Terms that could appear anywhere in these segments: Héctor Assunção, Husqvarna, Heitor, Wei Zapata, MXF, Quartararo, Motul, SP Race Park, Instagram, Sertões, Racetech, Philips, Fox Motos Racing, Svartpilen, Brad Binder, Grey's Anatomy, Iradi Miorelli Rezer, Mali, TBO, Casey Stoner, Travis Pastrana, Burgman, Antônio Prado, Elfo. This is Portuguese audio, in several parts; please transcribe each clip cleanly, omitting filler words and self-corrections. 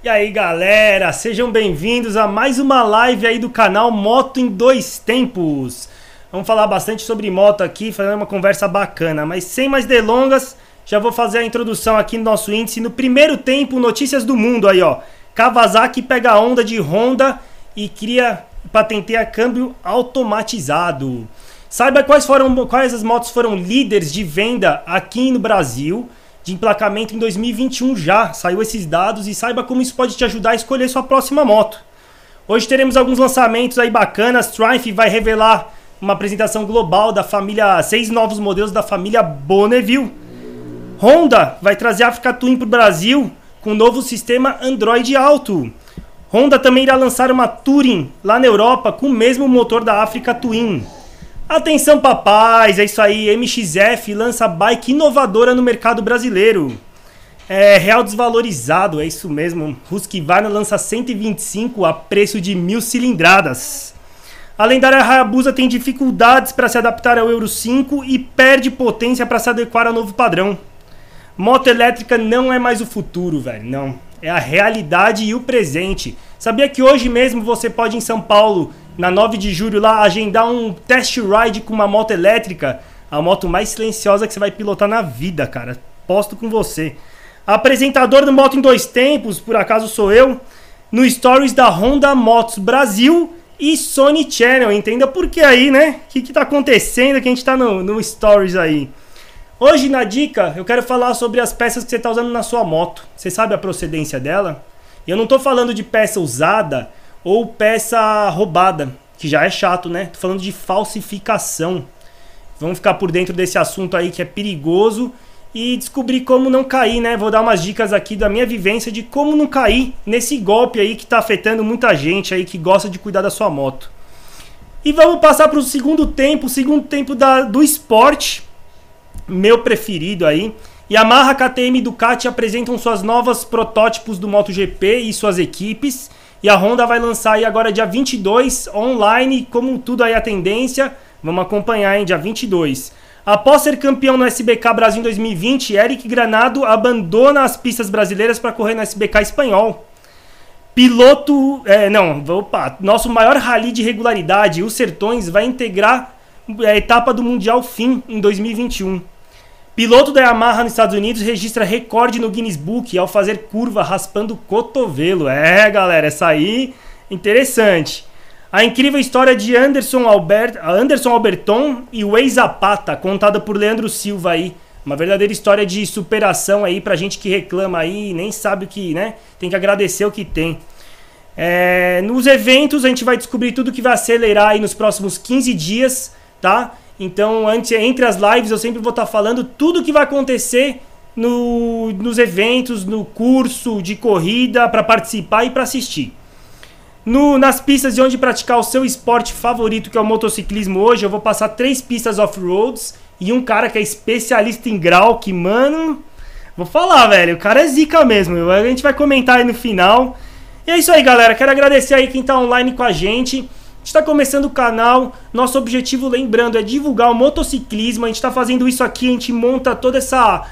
E aí galera, sejam bem-vindos a mais uma live aí do canal Moto em Dois Tempos. Vamos falar bastante sobre moto aqui, fazer uma conversa bacana, mas sem mais delongas, já vou fazer a introdução aqui no nosso índice. No primeiro tempo, notícias do mundo aí ó, Kawasaki pega a onda de Honda e patenteia câmbio automatizado. Saiba quais as motos foram líderes de venda aqui no Brasil, de emplacamento em 2021 já, saiu esses dados e saiba como isso pode te ajudar a escolher sua próxima moto. Hoje teremos alguns lançamentos aí bacanas, Triumph vai revelar uma apresentação global da família, 6 novos modelos da família Bonneville. Honda vai trazer a Africa Twin para o Brasil com um novo sistema Android Auto. Honda também irá lançar uma Touring lá na Europa com o mesmo motor da Africa Twin. Atenção papais, é isso aí, MXF lança bike inovadora no mercado brasileiro. É, real desvalorizado, é isso mesmo, Husqvarna lança 125 a preço de 1000 cilindradas. A lendária Hayabusa tem dificuldades para se adaptar ao Euro 5 e perde potência para se adequar ao novo padrão. Moto elétrica não é mais o futuro, velho, não. É a realidade e o presente. Sabia que hoje mesmo você pode em São Paulo, na 9 de julho lá, agendar um test ride com uma moto elétrica? A moto mais silenciosa que você vai pilotar na vida, cara. Posto com você. Apresentador do Moto em Dois Tempos, por acaso sou eu, no Stories da Honda Motos Brasil e Sony Channel. Entenda por que aí, né? O que tá acontecendo que a gente tá no Stories aí. Hoje na dica eu quero falar sobre as peças que você tá usando na sua moto. Você sabe a procedência dela? E eu não tô falando de peça usada ou peça roubada, que já é chato, né? Tô falando de falsificação. Vamos ficar por dentro desse assunto aí que é perigoso e descobrir como não cair, né? Vou dar umas dicas aqui da minha vivência de como não cair nesse golpe aí que tá afetando muita gente aí que gosta de cuidar da sua moto. E vamos passar para o segundo tempo do esporte, meu preferido aí. Yamaha, KTM e Ducati apresentam suas novas protótipos do MotoGP e suas equipes. E a Honda vai lançar aí agora dia 22, online, como tudo aí a tendência. Vamos acompanhar, hein, dia 22. Após ser campeão no SBK Brasil em 2020, Eric Granado abandona as pistas brasileiras para correr no SBK espanhol. Nosso maior rally de regularidade, o Sertões, vai integrar a etapa do Mundial Fim em 2021. Piloto da Yamaha nos Estados Unidos registra recorde no Guinness Book ao fazer curva raspando o cotovelo. É, galera, essa aí interessante. A incrível história de Anderson Alberton e Wei Zapata, contada por Leandro Silva aí. Uma verdadeira história de superação aí pra gente que reclama aí e nem sabe o que, né? Tem que agradecer o que tem. É, nos eventos a gente vai descobrir tudo que vai acelerar aí nos próximos 15 dias, tá? Então, entre as lives eu sempre vou estar falando tudo que vai acontecer nos eventos, no curso de corrida, para participar e para assistir. Nas pistas de onde praticar o seu esporte favorito, que é o motociclismo hoje, eu vou passar 3 pistas off-roads e um cara que é especialista em grau, que, mano, vou falar, velho, o cara é zica mesmo. A gente vai comentar aí no final. E é isso aí, galera. Quero agradecer aí quem tá online com a gente. Está começando o canal, nosso objetivo, lembrando, é divulgar o motociclismo. A gente está fazendo isso aqui, a gente monta toda essa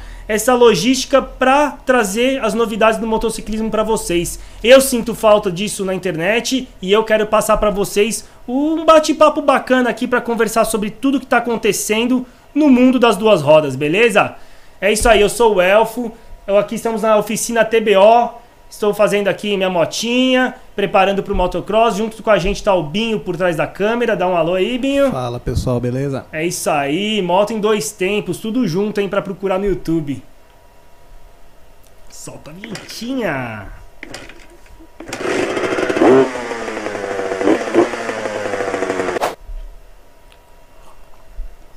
logística para trazer as novidades do motociclismo para vocês. Eu sinto falta disso na internet e eu quero passar para vocês um bate-papo bacana aqui para conversar sobre tudo que está acontecendo no mundo das duas rodas, beleza? É isso aí, eu sou o Elfo, aqui estamos na oficina TBO. Estou fazendo aqui minha motinha, preparando para o motocross. Junto com a gente está o Binho por trás da câmera. Dá um alô aí, Binho. Fala, pessoal, beleza? É isso aí, Moto em Dois Tempos, tudo junto, hein, para procurar no YouTube. Solta a vinhetinha.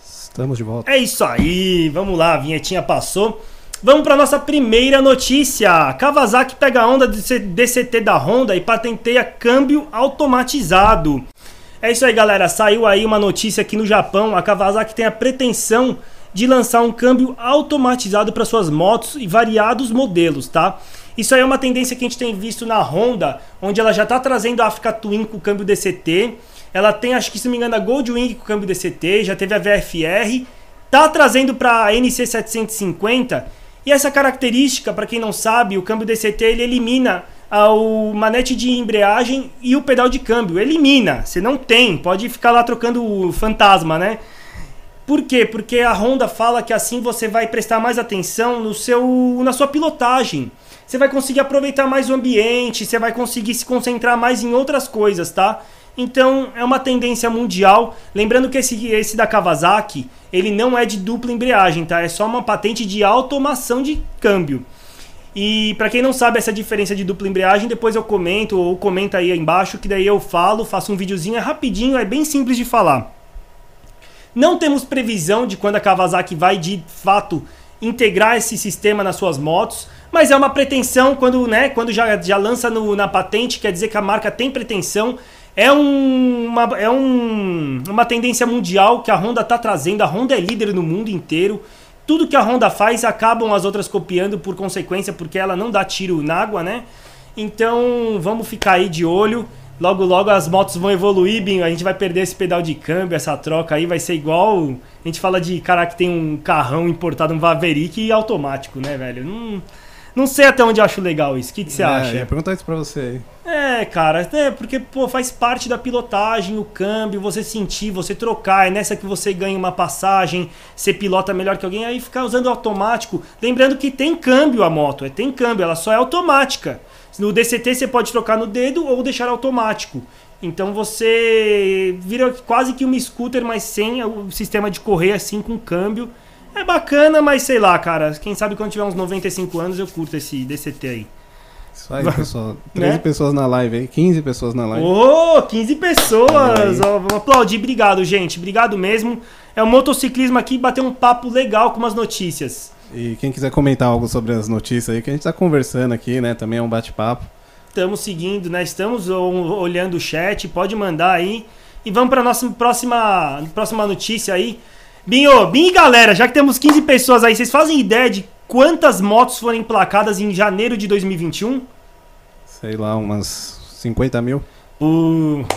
Estamos de volta. É isso aí, vamos lá, a vinhetinha passou. Vamos para nossa primeira notícia. Kawasaki pega a onda de CT da Honda e patenteia câmbio automatizado. É isso aí, galera. Saiu aí uma notícia aqui no Japão. A Kawasaki tem a pretensão de lançar um câmbio automatizado para suas motos e variados modelos, tá? Isso aí é uma tendência que a gente tem visto na Honda, onde ela já está trazendo a Africa Twin com o câmbio DCT. Ela tem, acho que se não me engano, a Goldwing com o câmbio DCT. Já teve a VFR. Tá trazendo para a NC 750. E essa característica, para quem não sabe, o câmbio DCT ele elimina o manete de embreagem e o pedal de câmbio. Elimina, você não tem, pode ficar lá trocando o fantasma, né? Por quê? Porque a Honda fala que assim você vai prestar mais atenção no na sua pilotagem. Você vai conseguir aproveitar mais o ambiente, você vai conseguir se concentrar mais em outras coisas, tá? Então é uma tendência mundial. Lembrando que esse da Kawasaki, ele não é de dupla embreagem, tá? É só uma patente de automação de câmbio. E para quem não sabe essa diferença de dupla embreagem, depois eu comento, ou comenta aí embaixo, que daí eu falo, faço um videozinho, é rapidinho, é bem simples de falar. Não temos previsão de quando a Kawasaki vai, de fato, integrar esse sistema nas suas motos, mas é uma pretensão, quando já lança na patente, quer dizer que a marca tem pretensão. É uma tendência mundial que a Honda está trazendo. A Honda é líder no mundo inteiro. Tudo que a Honda faz, acabam as outras copiando por consequência, porque ela não dá tiro na água, né? Então, vamos ficar aí de olho. Logo, logo as motos vão evoluir, Binho. A gente vai perder esse pedal de câmbio, essa troca aí vai ser igual... A gente fala de cara que tem um carrão importado, um Maverick automático, né, velho? Não sei até onde eu acho legal isso. O que você acha? Eu ia perguntar isso pra você aí. É, cara, porque pô, faz parte da pilotagem, o câmbio, você sentir, você trocar. É nessa que você ganha uma passagem, você pilota melhor que alguém, aí ficar usando automático. Lembrando que tem câmbio a moto, tem câmbio, ela só é automática. No DCT você pode trocar no dedo ou deixar automático. Então você vira quase que uma scooter, mas sem o sistema de correr, assim, com câmbio. É bacana, mas sei lá, cara. Quem sabe quando tiver uns 95 anos eu curto esse DCT aí. Isso aí, pessoal. 13 pessoas na live aí. 15 pessoas na live. Ô, 15 pessoas! Ó, vamos aplaudir. Obrigado, gente. Obrigado mesmo. É um motociclismo aqui, bater um papo legal com umas notícias. E quem quiser comentar algo sobre as notícias aí, que a gente tá conversando aqui, né? Também é um bate-papo. Estamos seguindo, né? Estamos olhando o chat, pode mandar aí. E vamos para nossa próxima notícia aí. Binho, galera, já que temos 15 pessoas aí, vocês fazem ideia de quantas motos foram emplacadas em janeiro de 2021? Sei lá, umas 50 mil.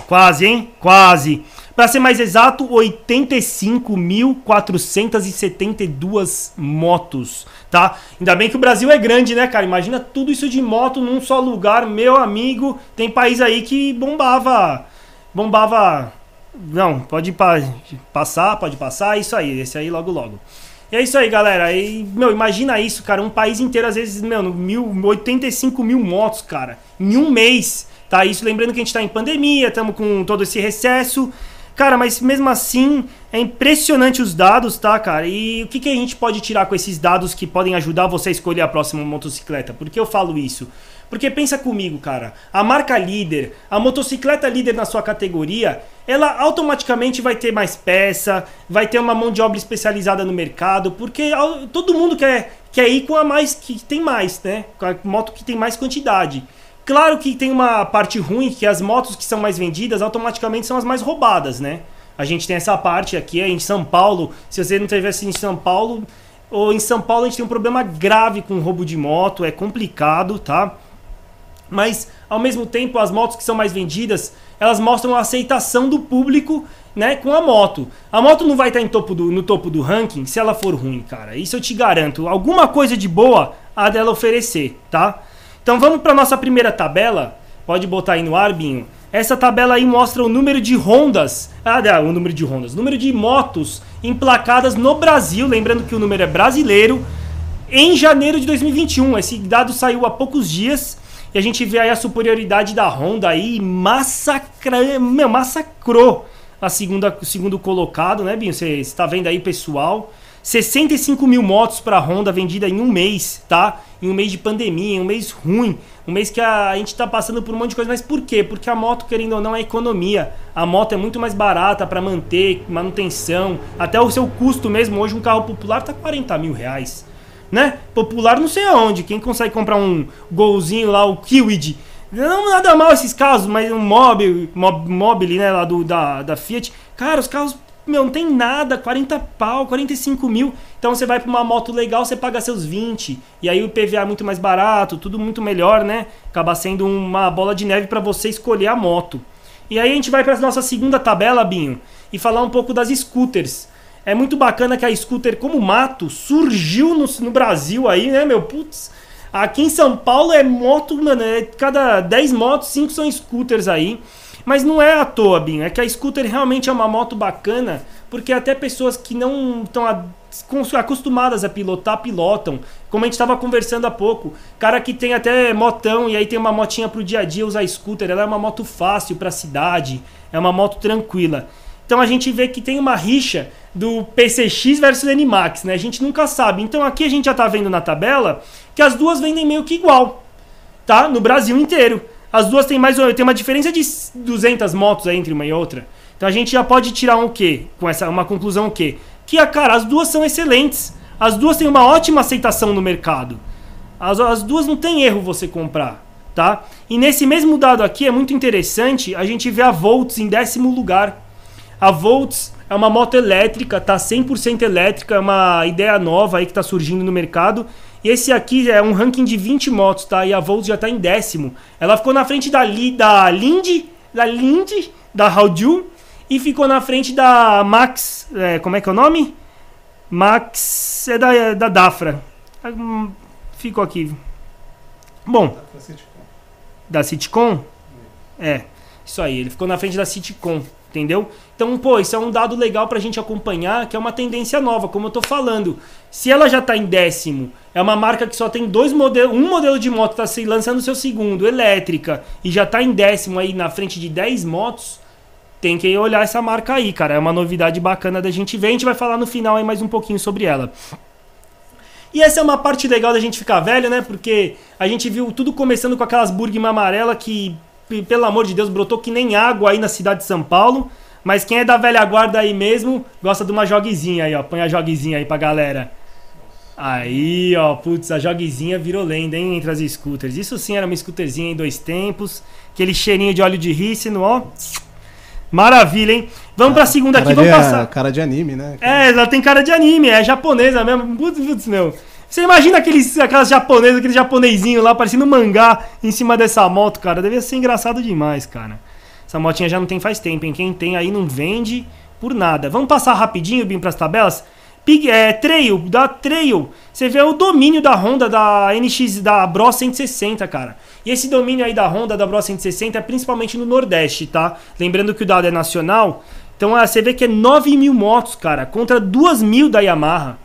Quase, hein? Quase. Para ser mais exato, 85.472 motos, tá? Ainda bem que o Brasil é grande, né, cara? Imagina tudo isso de moto num só lugar, meu amigo. Tem país aí que bombava... Não, pode passar, isso aí, esse aí logo logo. E é isso aí, galera. E, meu, imagina isso, cara, um país inteiro, às vezes, meu, 85 mil motos, cara, em um mês, tá? Isso lembrando que a gente tá em pandemia, estamos com todo esse recesso, cara, mas mesmo assim, é impressionante os dados, tá, cara? E o que a gente pode tirar com esses dados que podem ajudar você a escolher a próxima motocicleta? Por que eu falo isso? Porque pensa comigo, cara, a marca líder, a motocicleta líder na sua categoria, ela automaticamente vai ter mais peça, vai ter uma mão de obra especializada no mercado, porque todo mundo quer ir com a mais, que tem mais, né? Com a moto que tem mais quantidade. Claro que tem uma parte ruim, que as motos que são mais vendidas automaticamente são as mais roubadas, né? A gente tem essa parte aqui em São Paulo, se você não estivesse em São Paulo, ou em São Paulo a gente tem um problema grave com roubo de moto, é complicado, tá? Mas, ao mesmo tempo, as motos que são mais vendidas, elas mostram a aceitação do público, né, com a moto. A moto não vai estar no topo do ranking se ela for ruim, cara. Isso eu te garanto. Alguma coisa de boa a dela oferecer, tá? Então vamos para nossa primeira tabela. Pode botar aí no ar, Binho. Essa tabela aí mostra o número de Hondas. O número de motos emplacadas no Brasil. Lembrando que o número é brasileiro. Em janeiro de 2021. Esse dado saiu há poucos dias. E a gente vê aí a superioridade da Honda aí, massacrou o segundo colocado, né, Binho? Você está vendo aí, pessoal? 65 mil motos para a Honda vendida em um mês, tá? Em um mês de pandemia, em um mês ruim, um mês que a gente está passando por um monte de coisa. Mas por quê? Porque a moto, querendo ou não, é economia. A moto é muito mais barata para manter, manutenção, até o seu custo mesmo. Hoje um carro popular está 40 mil reais. Né? Popular não sei aonde, quem consegue comprar um golzinho lá, o Kwid, não nada mal esses casos, mas um mobile, né, lá da Fiat, cara, os carros, meu, não tem nada, 40 pau, 45 mil, então você vai pra uma moto legal, você paga seus 20, e aí o IPVA é muito mais barato, tudo muito melhor, né, acaba sendo uma bola de neve pra você escolher a moto. E aí a gente vai pra nossa segunda tabela, Binho, e falar um pouco das scooters. É muito bacana que a scooter como mato surgiu no Brasil aí, né, meu? Putz, Aqui em São Paulo é moto, mano, cada 10 motos, 5 são scooters aí. Mas não é à toa, Binho, é que a scooter realmente é uma moto bacana, porque até pessoas que não estão acostumadas a pilotar, pilotam. Como a gente estava conversando há pouco, cara que tem até motão e aí tem uma motinha pro dia a dia, usa scooter, ela é uma moto fácil pra cidade, é uma moto tranquila. Então a gente vê que tem uma rixa do PCX versus NMAX, né? A gente nunca sabe. Então aqui a gente já tá vendo na tabela que as duas vendem meio que igual, tá? No Brasil inteiro. As duas têm tem uma diferença de 200 motos aí entre uma e outra. Então a gente já pode tirar um quê? Com essa uma conclusão o quê? Que, cara, as duas são excelentes. As duas têm uma ótima aceitação no mercado. As duas não tem erro você comprar, tá? E nesse mesmo dado aqui é muito interessante, a gente vê a Volts em 10º lugar. A Volts é uma moto elétrica, tá? 100% elétrica, é uma ideia nova aí que tá surgindo no mercado. E esse aqui é um ranking de 20 motos, tá? E a Volts já tá em 10º. Ela ficou na frente da Hayabusa, e ficou na frente da Max... como é que é o nome? Max... é da Dafra. Ficou aqui. Bom. Da Citicon? É. Isso aí, ele ficou na frente da Citicon, entendeu? Então, pô, isso é um dado legal pra gente acompanhar, que é uma tendência nova, como eu tô falando. Se ela já tá em 10º, é uma marca que só tem um modelo de moto, tá se lançando o seu segundo, elétrica, e já tá em 10º aí na frente de 10 motos, tem que olhar essa marca aí, cara. É uma novidade bacana da gente ver, a gente vai falar no final aí mais um pouquinho sobre ela. E essa é uma parte legal da gente ficar velho, né? Porque a gente viu tudo começando com aquelas Burgman amarela que... pelo amor de Deus, brotou que nem água aí na cidade de São Paulo. Mas quem é da velha guarda aí mesmo, gosta de uma joguezinha aí, ó. Põe a joguezinha aí pra galera. Aí, ó, putz, a joguezinha virou lenda, hein, entre as scooters. Isso sim era uma scooterzinha em 2 tempos. Aquele cheirinho de óleo de rícino, ó. Maravilha, hein? Vamos pra segunda aqui, vamos passar. Cara de anime, né? É, ela tem cara de anime, é japonesa mesmo. Putz, meu... Você imagina aquelas japonesas, aquele japonesinho lá parecendo um mangá em cima dessa moto, cara. Devia ser engraçado demais, cara. Essa motinha já não tem faz tempo, hein? Quem tem aí não vende por nada. Vamos passar rapidinho, Binho, pras tabelas? Trail. Você vê o domínio da Honda, da Bro 160, cara. E esse domínio aí da Honda, da Bro 160 é principalmente no Nordeste, tá? Lembrando que o dado é nacional. Então você vê que é 9.000 motos, cara, contra 2.000 da Yamaha.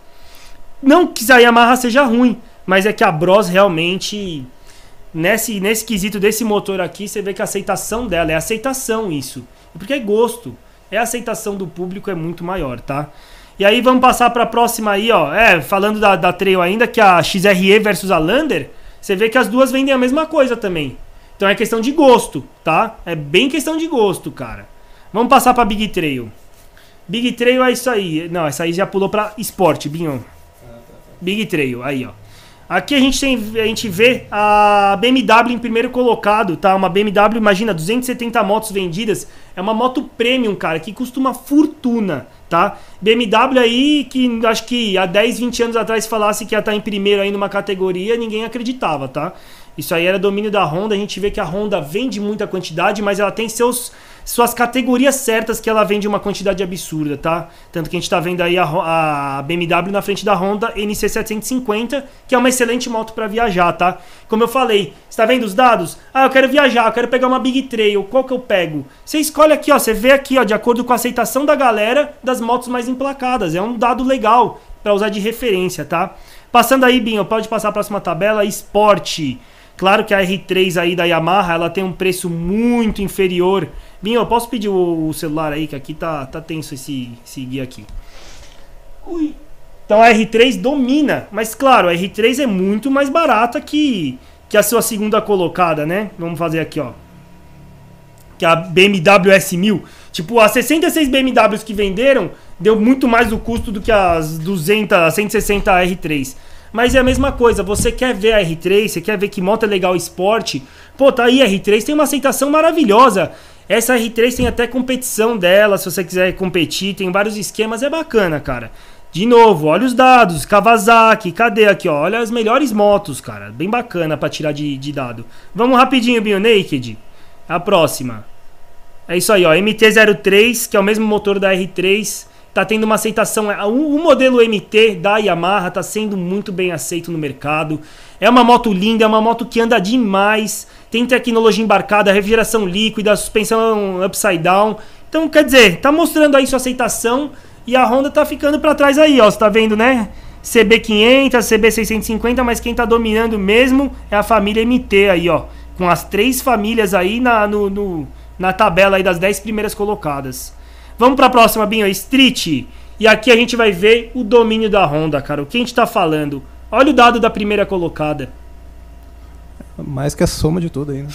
Não que a Yamaha seja ruim, mas é que a Bros realmente, nesse quesito desse motor aqui, você vê que a aceitação dela, é aceitação isso. Porque é gosto, é a aceitação do público é muito maior, tá? E aí vamos passar para a próxima aí, ó. Falando da Trail ainda, que a XRE versus a Lander, você vê que as duas vendem a mesma coisa também. Então é questão de gosto, tá? É bem questão de gosto, cara. Vamos passar para Big Trail. Big Trail é isso aí. Não, essa aí já pulou para Sport, Binho. Big Trail, aí ó. Aqui a gente vê a BMW em primeiro colocado, tá? Uma BMW, imagina, 270 motos vendidas. É uma moto premium, cara, que custa uma fortuna, tá? BMW aí que acho que há 10, 20 anos atrás falasse que ia estar em primeiro aí numa categoria, ninguém acreditava, tá? Isso aí era domínio da Honda. A gente vê que a Honda vende muita quantidade, mas ela tem suas categorias certas que ela vende uma quantidade absurda, tá? Tanto que a gente tá vendo aí a BMW na frente da Honda NC750, que é uma excelente moto pra viajar, tá? Como eu falei, você tá vendo os dados? Ah, eu quero viajar, eu quero pegar uma Big Trail, qual que eu pego? Você escolhe aqui, ó, você vê aqui, ó, de acordo com a aceitação da galera das motos mais emplacadas. É um dado legal pra usar de referência, tá? Passando aí, Binho, pode passar a próxima tabela, Sport. Claro que a R3 aí da Yamaha, ela tem um preço muito inferior. Binho, eu posso pedir o celular aí, que aqui tá tenso esse guia aqui. Ui. Então a R3 domina, mas claro, a R3 é muito mais barata que a sua segunda colocada, né? Vamos fazer aqui, ó. Que a BMW S1000. Tipo, as 66 BMWs que venderam, deu muito mais o custo do que as 160 R3. Mas é a mesma coisa, você quer ver a R3, você quer ver que moto é legal esporte, pô, tá aí a R3, tem uma aceitação maravilhosa. Essa R3 tem até competição dela, se você quiser competir, tem vários esquemas, é bacana, cara. De novo, olha os dados, Kawasaki, cadê aqui, ó, olha as melhores motos, cara, bem bacana pra tirar de dado. Vamos rapidinho, Binho Naked, a próxima. É isso aí, ó, MT-03, que é o mesmo motor da R3, tá tendo uma aceitação. O modelo MT da Yamaha tá sendo muito bem aceito no mercado. É uma moto linda, é uma moto que anda demais. Tem tecnologia embarcada, refrigeração líquida, suspensão upside down. Então, quer dizer, tá mostrando aí sua aceitação e a Honda tá ficando pra trás aí, ó. Você tá vendo, né? CB500, CB650, mas quem tá dominando mesmo é a família MT aí, ó. Com as três famílias aí na tabela aí das 10 primeiras colocadas. Vamos para a próxima, Binho. Street. E aqui a gente vai ver o domínio da Honda, cara. O que a gente tá falando? Olha o dado da primeira colocada. Mais que a soma de tudo aí, né?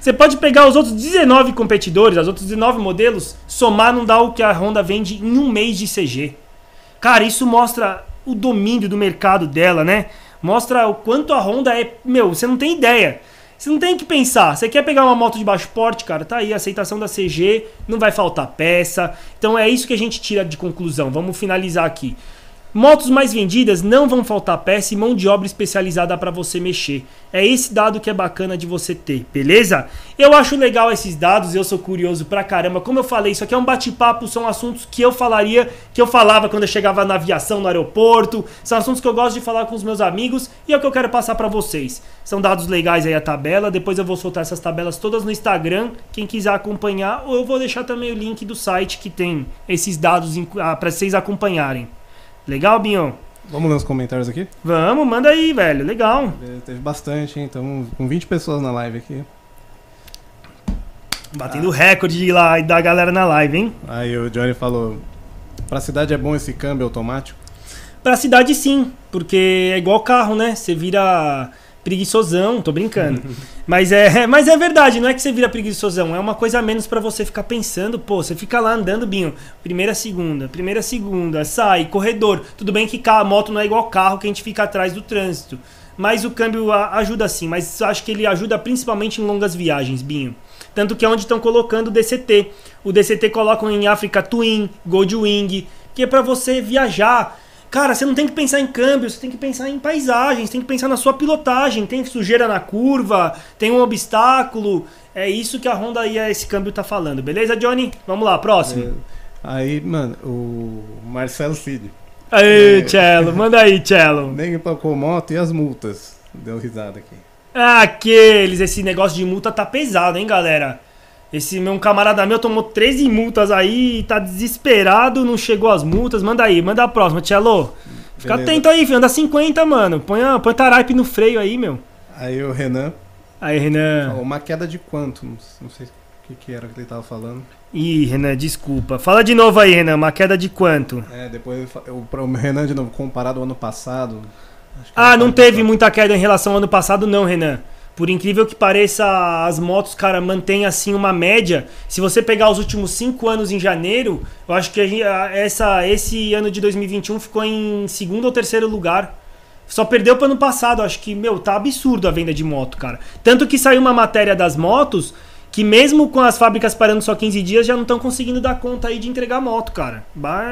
Você pode pegar os outros 19 competidores, os outros 19 modelos, somar não dá o que a Honda vende em um mês de CG. Cara, isso mostra o domínio do mercado dela, né? Mostra o quanto a Honda é... Meu, você não tem ideia. Você não tem que pensar. Você quer pegar uma moto de baixo porte, cara? Tá aí, a aceitação da CG, não vai faltar peça. Então é isso que a gente tira de conclusão. Vamos finalizar aqui. Motos mais vendidas, não vão faltar peça e mão de obra especializada para você mexer. É esse dado que é bacana de você ter, beleza? Eu acho legal esses dados, eu sou curioso pra caramba. Como eu falei, isso aqui é um bate-papo, são assuntos que eu falava quando eu chegava na aviação, no aeroporto. São assuntos que eu gosto de falar com os meus amigos e é o que eu quero passar pra vocês. São dados legais aí a tabela, depois eu vou soltar essas tabelas todas no Instagram, quem quiser acompanhar, ou eu vou deixar também o link do site que tem esses dados pra vocês acompanharem. Legal, Binho? Vamos ler os comentários aqui? Vamos, manda aí, velho. Legal. Teve bastante, hein? Então, com 20 pessoas na live aqui. Batendo recorde lá da galera na live, hein? Aí o Johnny falou, pra cidade é bom esse câmbio automático? Pra cidade sim, porque é igual carro, né? Você vira preguiçosão, tô brincando. mas é verdade, não é que você vira preguiçosão, é uma coisa a menos pra você ficar pensando, pô, você fica lá andando, Binho, primeira, segunda, sai, corredor. Tudo bem que a moto não é igual carro que a gente fica atrás do trânsito, mas o câmbio ajuda sim, mas acho que ele ajuda principalmente em longas viagens, Binho. Tanto que é onde estão colocando o DCT. O DCT colocam em Africa Twin, Goldwing, que é pra você viajar. Cara, você não tem que pensar em câmbio, você tem que pensar em paisagens, tem que pensar na sua pilotagem, tem sujeira na curva, tem um obstáculo. É isso que a Honda e esse câmbio tá falando. Beleza, Johnny? Vamos lá, próximo. Aí, mano, o Marcelo Cid. Aí, Cello, manda aí, Cello. Nem empacou moto e as multas. Deu risada aqui. Aqueles, esse negócio de multa tá pesado, hein, galera? Esse meu camarada meu tomou 13 multas aí, tá desesperado, não chegou as multas. Manda aí, manda a próxima, Tchelo. Fica atento aí, filho, anda 50, mano. Põe taraipe no freio aí, meu. Aí o Renan. Aí, Renan. Falou, uma queda de quanto? Não sei o que era que ele tava falando. Ih, Renan, desculpa. Fala de novo aí, Renan, uma queda de quanto? É, depois o Renan de novo, comparado ao ano passado. Acho que não teve muita queda em relação ao ano passado não, Renan. Por incrível que pareça, as motos, cara, mantêm assim uma média. Se você pegar os últimos 5 anos em janeiro, eu acho que esse ano de 2021 ficou em segundo ou terceiro lugar. Só perdeu para o ano passado. Acho que, meu, tá absurdo a venda de moto, cara. Tanto que saiu uma matéria das motos que mesmo com as fábricas parando só 15 dias, já não estão conseguindo dar conta aí de entregar moto, cara.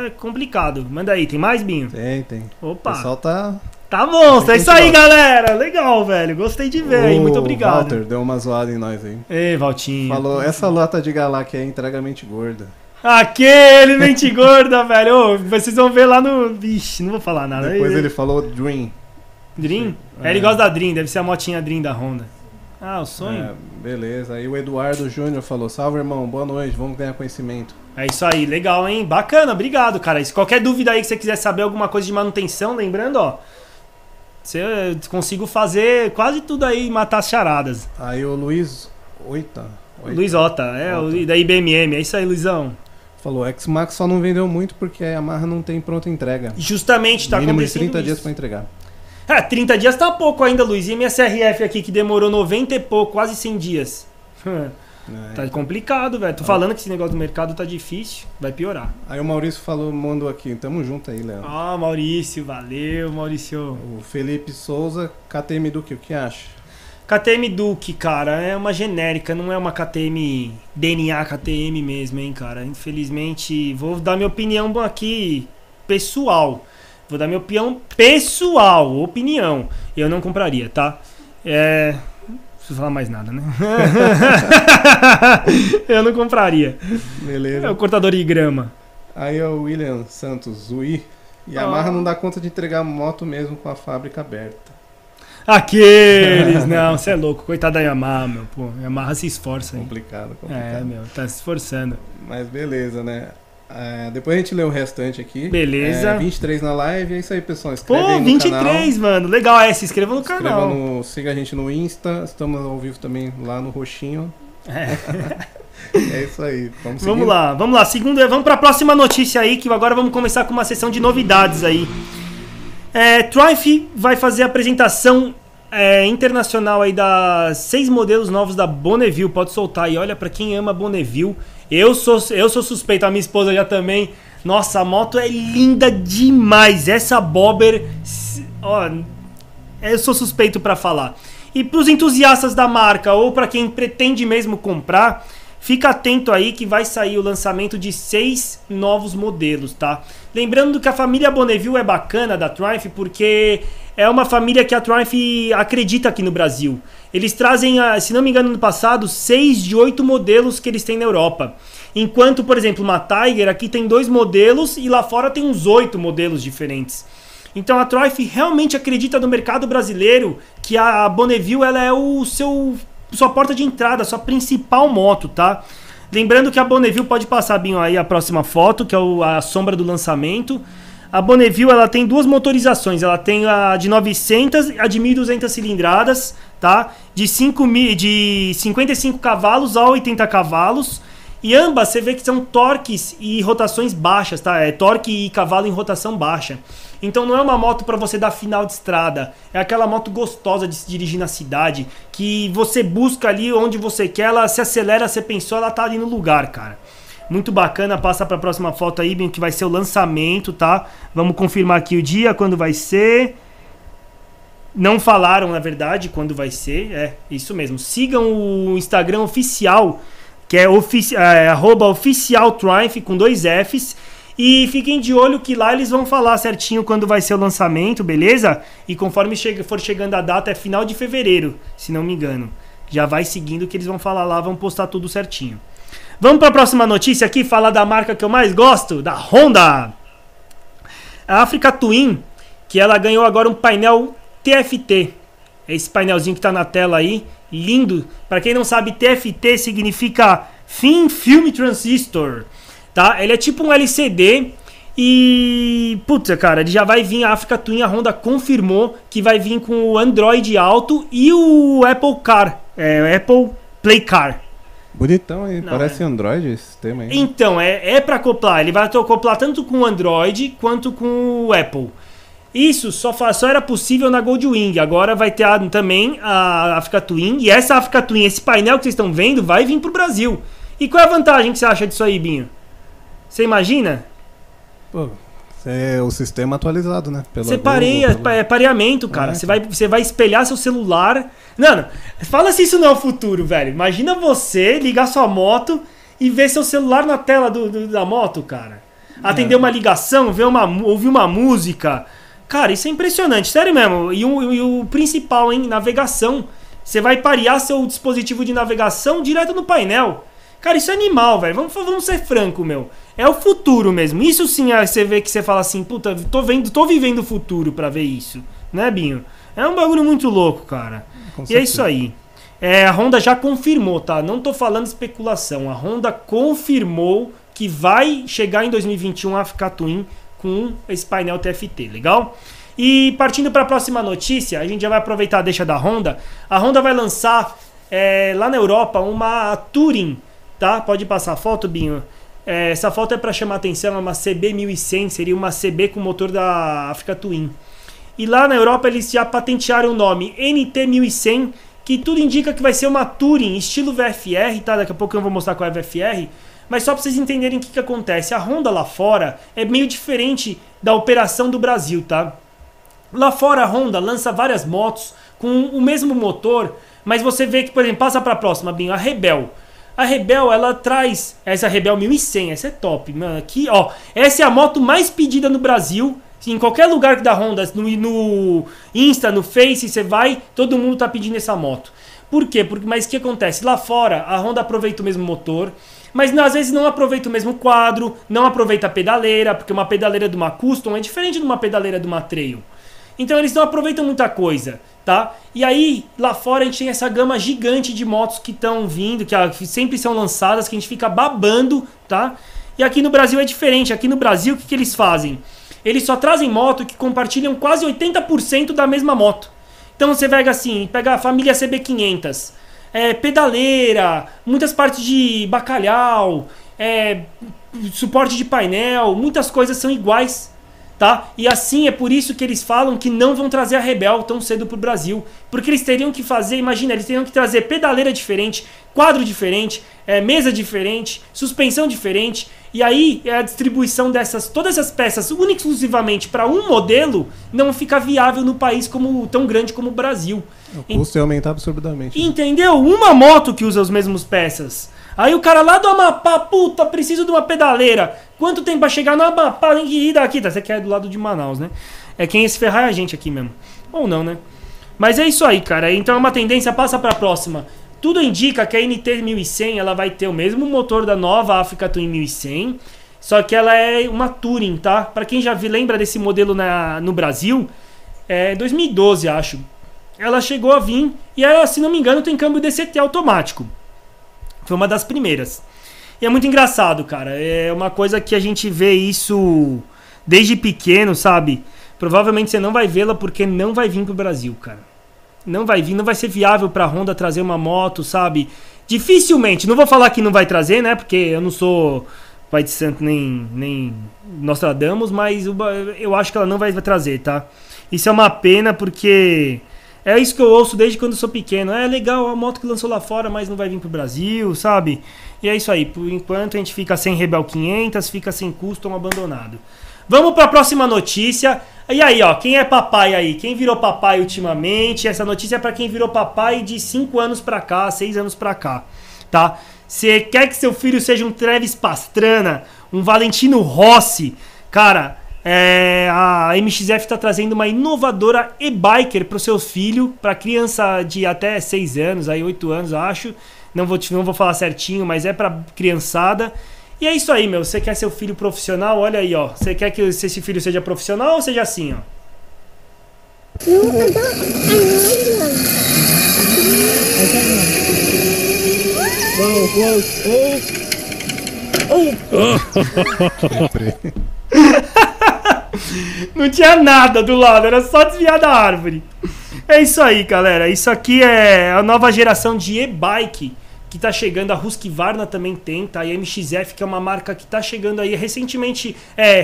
É complicado. Manda aí, tem mais, Binho? Tem. Opa. O pessoal tá... Tá monstro, é isso aí, galera. Legal, velho. Gostei de ver, hein? Muito obrigado. Walter deu uma zoada em nós, hein? Ei, Valtinho. Falou, essa lata de galáquia é entrega mente gorda. Aquele mente gorda, velho. Ô, vocês vão ver lá no... Vixe, não vou falar nada. Depois ele falou Dream. Dream? É, ele gosta da Dream, deve ser a motinha Dream da Honda. Ah, o sonho? É, beleza. Aí o Eduardo Júnior falou, salve, irmão, boa noite, vamos ganhar conhecimento. É isso aí, legal, hein? Bacana, obrigado, cara. Se qualquer dúvida aí que você quiser saber alguma coisa de manutenção, lembrando, ó, eu consigo fazer quase tudo aí, matar as charadas. Aí o Luiz Ota, da IBMM, é isso aí, Luizão. Falou, o X-Max só não vendeu muito porque a Yamaha não tem pronta entrega. Justamente, tá acontecendo isso. Mínimo de 30 dias pra entregar. 30 dias tá pouco ainda, Luiz. E minha CRF aqui que demorou 90 e pouco, quase 100 dias. Tá complicado, velho. Tô falando que esse negócio do mercado tá difícil, vai piorar. Aí o Maurício mandou aqui, tamo junto aí, Léo. Ah, Maurício, valeu, Maurício. O Felipe Souza, KTM Duke, o que acha? KTM Duke, cara, é uma genérica, não é uma KTM DNA KTM mesmo, hein, cara. Infelizmente, vou dar minha opinião aqui pessoal. Vou dar minha opinião pessoal, eu não compraria, tá? Não preciso falar mais nada, né? Eu não compraria. Beleza. É o cortador de grama. Aí é o William Santos, o I. Yamaha não dá conta de entregar moto mesmo com a fábrica aberta. Aqueles! Não, você é louco. Coitado da Yamaha, meu. Pô, Yamaha se esforça. Hein? Complicado. É, meu. Tá se esforçando. Mas beleza, né? Depois a gente lê o restante aqui. Beleza. 23 na live. É isso aí, pessoal. Inscreve aí no 23, canal. Mano. Legal. Se inscreva no canal. Siga a gente no Insta. Estamos ao vivo também lá no roxinho. É isso aí. Vamos lá. Segunda, vamos para a próxima notícia aí, que agora vamos começar com uma sessão de novidades aí. Triumph vai fazer a apresentação internacional aí das 6 modelos novos da Bonneville. Pode soltar aí. Olha, para quem ama Bonneville, eu sou suspeito, a minha esposa já também. Nossa, a moto é linda demais. Essa Bobber, ó, eu sou suspeito para falar. E para os entusiastas da marca ou para quem pretende mesmo comprar, fica atento aí que vai sair o lançamento de 6 novos modelos, tá? Lembrando que a família Bonneville é bacana da Triumph, porque é uma família que a Triumph acredita aqui no Brasil. Eles trazem, se não me engano, no passado, 6 de 8 modelos que eles têm na Europa. Enquanto, por exemplo, uma Tiger aqui tem 2 modelos e lá fora tem uns 8 modelos diferentes. Então a Triumph realmente acredita no mercado brasileiro, que a Bonneville ela é sua porta de entrada, sua principal moto, tá? Lembrando que a Bonneville, pode passar Binho aí a próxima foto, que é a sombra do lançamento. A Bonneville ela tem 2 motorizações, ela tem a de 900 e a de 1.200 cilindradas, tá? De 55 cavalos a 80 cavalos. E ambas você vê que são torques e rotações baixas, tá? É torque e cavalo em rotação baixa. Então não é uma moto para você dar final de estrada. É aquela moto gostosa de se dirigir na cidade, que você busca ali onde você quer, ela se acelera, você pensou, ela tá ali no lugar, cara. Muito bacana, passa para a próxima foto aí, que vai ser o lançamento, tá? Vamos confirmar aqui o dia, quando vai ser. Não falaram, na verdade, quando vai ser. É, isso mesmo. Sigam o Instagram oficial, que é @oficialtriumph com 2 Fs. E fiquem de olho que lá eles vão falar certinho quando vai ser o lançamento, beleza? E conforme for chegando a data, é final de fevereiro, se não me engano. Já vai seguindo que eles vão falar lá, vão postar tudo certinho. Vamos para a próxima notícia aqui, falar da marca que eu mais gosto, da Honda. A Africa Twin, que ela ganhou agora um painel TFT. Esse painelzinho que está na tela aí, lindo. Para quem não sabe, TFT significa Thin Film Transistor. Tá? Ele é tipo um LCD e, puta cara, ele já vai vir, a Africa Twin, a Honda confirmou que vai vir com o Android Auto e o Apple Play Car. Bonitão aí, parece Android esse sistema aí. Então, é pra acoplar, ele vai acoplar tanto com o Android quanto com o Apple. Isso só era possível na Goldwing, agora vai ter também a Africa Twin, e essa Africa Twin, esse painel que vocês estão vendo, vai vir pro Brasil. E qual é a vantagem que você acha disso aí, Binho? Você imagina? Pô, é o sistema atualizado, né? Você pareia, pareamento, cara. Você vai espelhar seu celular. Não, fala se isso não é o futuro, velho. Imagina você ligar sua moto e ver seu celular na tela da moto, cara. Atender uma ligação, ouvir uma música. Cara, isso é impressionante, sério mesmo. E o principal, hein? Navegação. Você vai parear seu dispositivo de navegação direto no painel. Cara, isso é animal, velho. Vamos ser franco, meu. É o futuro mesmo. Isso sim, você vê que você fala assim, puta, tô vivendo o futuro pra ver isso. Né, Binho? É um bagulho muito louco, cara. E é isso aí. A Honda já confirmou, tá? Não tô falando especulação. A Honda confirmou que vai chegar em 2021 a Africa Twin com esse painel TFT, legal? E partindo pra próxima notícia, a gente já vai aproveitar a deixa da Honda. A Honda vai lançar lá na Europa uma Touring. Tá? Pode passar a foto, Binho. Essa foto é para chamar atenção, é uma CB1100, seria uma CB com motor da Africa Twin. E lá na Europa eles já patentearam o nome NT1100, que tudo indica que vai ser uma Touring, estilo VFR, tá? Daqui a pouco eu vou mostrar qual é a VFR. Mas só para vocês entenderem o que acontece. A Honda lá fora é meio diferente da operação do Brasil, tá? Lá fora a Honda lança várias motos com o mesmo motor, mas você vê que, por exemplo, passa para a próxima, Binho, a Rebel. A Rebel, ela traz essa Rebel 1100, essa é top, mano. Aqui, ó, essa é a moto mais pedida no Brasil. Em qualquer lugar que dá Honda, no Insta, no Face, você vai, todo mundo tá pedindo essa moto. Por quê? Mas o que acontece? Lá fora, a Honda aproveita o mesmo motor, mas às vezes não aproveita o mesmo quadro, não aproveita a pedaleira, porque uma pedaleira de uma Custom é diferente de uma pedaleira de uma Trail. Então eles não aproveitam muita coisa, tá? E aí, lá fora, a gente tem essa gama gigante de motos que estão vindo, que sempre são lançadas, que a gente fica babando, tá? E aqui no Brasil é diferente. Aqui no Brasil, o que eles fazem? Eles só trazem moto que compartilham quase 80% da mesma moto. Então você pega assim, pega a família CB500, pedaleira, muitas partes de bacalhau, suporte de painel, muitas coisas são iguais, tá? E assim é por isso que eles falam que não vão trazer a Rebel tão cedo pro Brasil, porque eles teriam que fazer, imagina, eles teriam que trazer pedaleira diferente, quadro diferente, mesa diferente, suspensão diferente, e aí a distribuição dessas, todas essas peças única e exclusivamente para um modelo não fica viável no país como, tão grande como o Brasil. O custo ia aumentar absurdamente. Entendeu? Uma moto que usa as mesmas peças. Aí o cara lá do Amapá, puta, preciso de uma pedaleira. Quanto tempo pra chegar no Amapá? Tem que ir daqui. Tá, você quer do lado de Manaus, né? É quem ia se ferrar é a gente aqui mesmo. Ou não, né? Mas é isso aí, cara. Então é uma tendência, passa pra próxima. Tudo indica que a NT 1100 ela vai ter o mesmo motor da nova Africa Twin 1100. Só que ela é uma Touring, tá? Pra quem já lembra desse modelo no Brasil, 2012, acho. Ela chegou a vir e ela, se não me engano, tem câmbio DCT automático. Foi uma das primeiras. E é muito engraçado, cara. É uma coisa que a gente vê isso desde pequeno, sabe? Provavelmente você não vai vê-la porque não vai vir pro Brasil, cara. Não vai vir, não vai ser viável pra Honda trazer uma moto, sabe? Dificilmente. Não vou falar que não vai trazer, né? Porque eu não sou pai de santo nem Nostradamus, mas eu acho que ela não vai trazer, tá? Isso é uma pena porque... É isso que eu ouço desde quando eu sou pequeno. É legal a moto que lançou lá fora, mas não vai vir pro Brasil, sabe? E é isso aí. Por enquanto a gente fica sem Rebel 500, fica sem Custom abandonado. Vamos pra próxima notícia. E aí, ó, quem é papai aí? Quem virou papai ultimamente? Essa notícia é pra quem virou papai de 5 anos pra cá, 6 anos pra cá, tá? Você quer que seu filho seja um Travis Pastrana, um Valentino Rossi? Cara... a MXF está trazendo uma inovadora e-biker para o seu filho, para criança de até 6 anos, aí 8 anos, acho. Não vou falar certinho, mas é para criançada. E é isso aí, meu. Você quer seu filho profissional? Olha aí, ó. Você quer que esse filho seja profissional ou seja assim, ó? Não tinha nada do lado, era só desviar da árvore. É isso aí, galera. Isso aqui é a nova geração de e-bike que tá chegando. A Husqvarna também tem, tá? E a MXF, que é uma marca que tá chegando aí recentemente,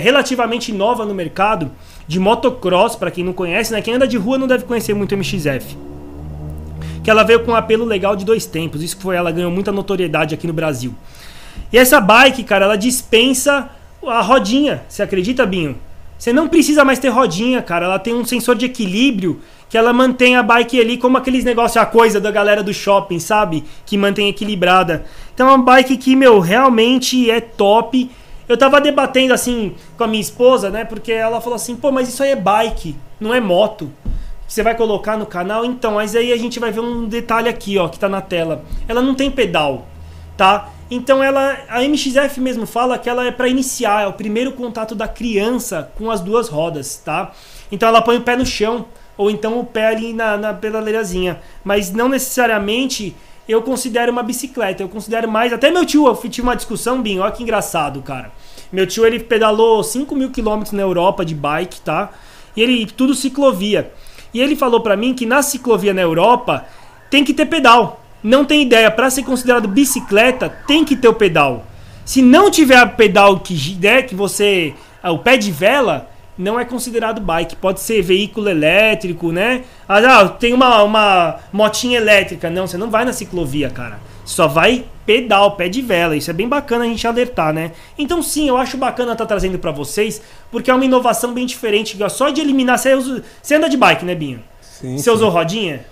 relativamente nova no mercado, de motocross, pra quem não conhece, né? Quem anda de rua não deve conhecer muito a MXF. Que ela veio com um apelo legal de 2 tempos. Isso foi, ela ganhou muita notoriedade aqui no Brasil. E essa bike, cara, ela dispensa a rodinha. Você acredita, Binho? Você não precisa mais ter rodinha, cara. Ela tem um sensor de equilíbrio que ela mantém a bike ali como aqueles negócios, a coisa da galera do shopping, sabe? Que mantém equilibrada. Então é uma bike que, meu, realmente é top. Eu tava debatendo, assim, com a minha esposa, né? Porque ela falou assim, pô, mas isso aí é bike, não é moto. Você vai colocar no canal? Então, mas aí a gente vai ver um detalhe aqui, ó, que tá na tela. Ela não tem pedal, tá? Então a MXF mesmo fala que ela é para iniciar, é o primeiro contato da criança com as 2 rodas, tá? Então ela põe o pé no chão, ou então o pé ali na pedaleirazinha. Mas não necessariamente eu considero uma bicicleta, eu considero mais... Até meu tio, eu tive uma discussão, Binho, olha que engraçado, cara. Meu tio, ele pedalou 5.000 km na Europa de bike, tá? E ele, tudo ciclovia. E ele falou pra mim que na ciclovia na Europa tem que ter pedal. Não tem ideia, para ser considerado bicicleta, tem que ter o pedal. Se não tiver pedal que você... O pé de vela não é considerado bike. Pode ser veículo elétrico, né? Ah, tem uma motinha elétrica. Não, você não vai na ciclovia, cara. Só vai pedal, pé de vela. Isso é bem bacana a gente alertar, né? Então sim, eu acho bacana estar trazendo para vocês, porque é uma inovação bem diferente. Só de eliminar... Você anda de bike, né, Binho? Sim. Você usou rodinha?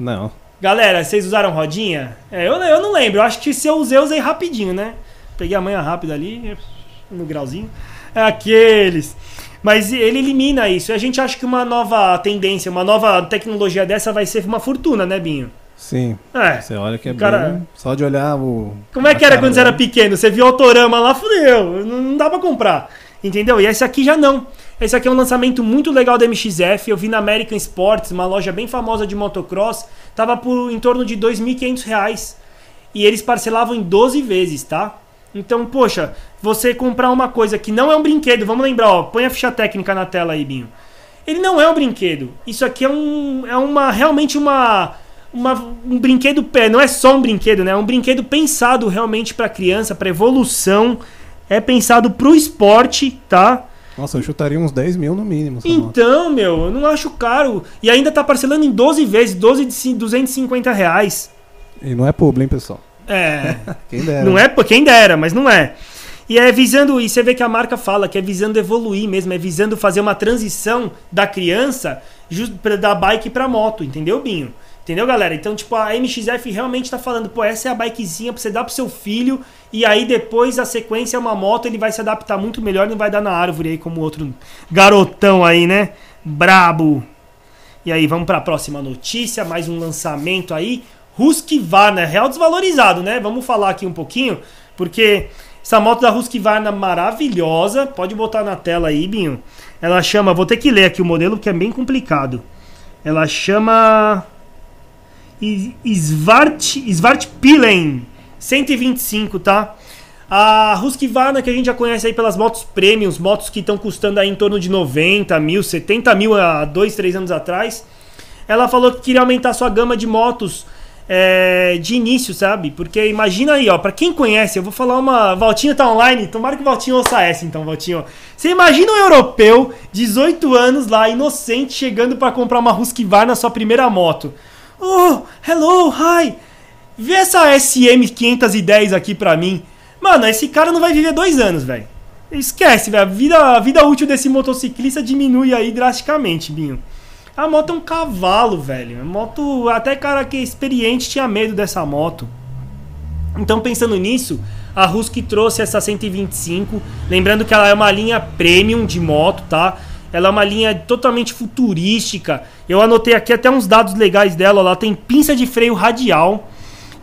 Não. Galera, vocês usaram rodinha? Eu não lembro. Eu acho que se eu usei, rapidinho, né? Peguei a manha rápida ali, no grauzinho. É aqueles. Mas ele elimina isso. E a gente acha que uma nova tendência, uma nova tecnologia dessa vai ser uma fortuna, né, Binho? Sim. É. Você olha que é cara... bem... Só de olhar o... Como é que era quando você era pequeno? Você viu o Autorama lá, fudeu. Não dá pra comprar. Entendeu? E esse aqui já não. Esse aqui é um lançamento muito legal da MXF. Eu vi na American Sports, uma loja bem famosa de motocross. Tava por em torno de R$2.500. E eles parcelavam em 12 vezes, tá? Então, poxa, você comprar uma coisa que não é um brinquedo, vamos lembrar, ó, põe a ficha técnica na tela aí, Binho. Ele não é um brinquedo. Isso aqui é realmente um brinquedo, não é só um brinquedo, né? É um brinquedo pensado realmente pra criança, pra evolução. É pensado pro esporte, tá? Nossa, eu chutaria uns 10 mil no mínimo. Então, meu, eu não acho caro. E ainda tá parcelando em 12 vezes, 12 de R$250. E não é publi, hein, pessoal? É. Quem dera. Não é, quem dera, mas não é. E é visando, e você vê que a marca fala que é visando evoluir mesmo, é visando fazer uma transição da criança da bike pra moto, entendeu, Binho? Entendeu, galera? Então, tipo, a MXF realmente tá falando, pô, essa é a bikezinha pra você dar pro seu filho, e aí depois a sequência é uma moto, ele vai se adaptar muito melhor, não vai dar na árvore aí como outro garotão aí, né? Brabo. E aí, vamos pra próxima notícia, mais um lançamento aí. Husqvarna, real desvalorizado, né? Vamos falar aqui um pouquinho, porque essa moto da Husqvarna maravilhosa, pode botar na tela aí, Binho. Ela chama, vou ter que ler aqui o modelo, que é bem complicado. Ela chama Svartpilen 125, tá? A Husqvarna, que a gente já conhece aí pelas motos premiums, motos que estão custando aí em torno de 90 mil, 70 mil há 2, 3 anos atrás. Ela falou que queria aumentar sua gama de motos de início, sabe? Porque imagina aí, ó, pra quem conhece, eu vou falar uma... Valtinho tá online, tomara que o Valtinho ouça essa, então, Valtinho. Você imagina um europeu, 18 anos lá, inocente, chegando pra comprar uma Husqvarna, sua primeira moto. Oh, hello, hi! Vê essa SM510 aqui pra mim. Mano, esse cara não vai viver 2 anos, velho. Esquece, velho. A vida útil desse motociclista diminui aí drasticamente, Binho. A moto é um cavalo, velho. A moto, até cara que é experiente tinha medo dessa moto. Então, pensando nisso, a Husqvarna trouxe essa 125. Lembrando que ela é uma linha premium de moto, tá? Ela é uma linha totalmente futurística. Eu anotei aqui até uns dados legais dela. Ela tem pinça de freio radial,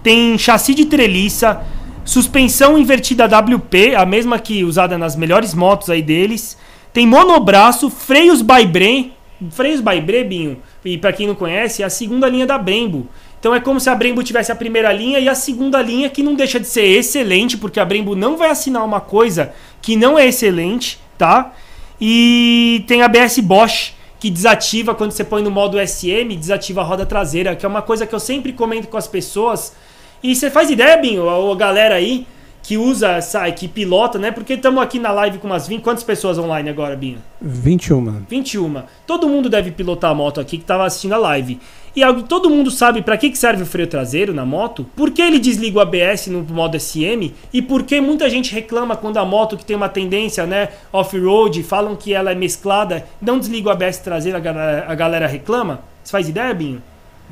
tem chassi de treliça, suspensão invertida WP, a mesma que usada nas melhores motos aí deles. Tem monobraço, freios by Brembo. Freios by Brembo, e pra quem não conhece, é a segunda linha da Brembo. Então é como se a Brembo tivesse a primeira linha e a segunda linha, que não deixa de ser excelente, porque a Brembo não vai assinar uma coisa que não é excelente, tá? E tem ABS Bosch, que desativa quando você põe no modo SM, desativa a roda traseira, que é uma coisa que eu sempre comento com as pessoas. E você faz ideia, Binho, a galera aí que usa essa, que pilota, né? Porque estamos aqui na live com umas 20... Quantas pessoas online agora, Binho? 21. 21. Todo mundo deve pilotar a moto aqui que estava assistindo a live. E algo, todo mundo sabe para que serve o freio traseiro na moto, por que ele desliga o ABS no modo SM e por que muita gente reclama quando a moto que tem uma tendência, né, off-road, falam que ela é mesclada, não desliga o ABS traseiro, a galera reclama. Você faz ideia, Binho?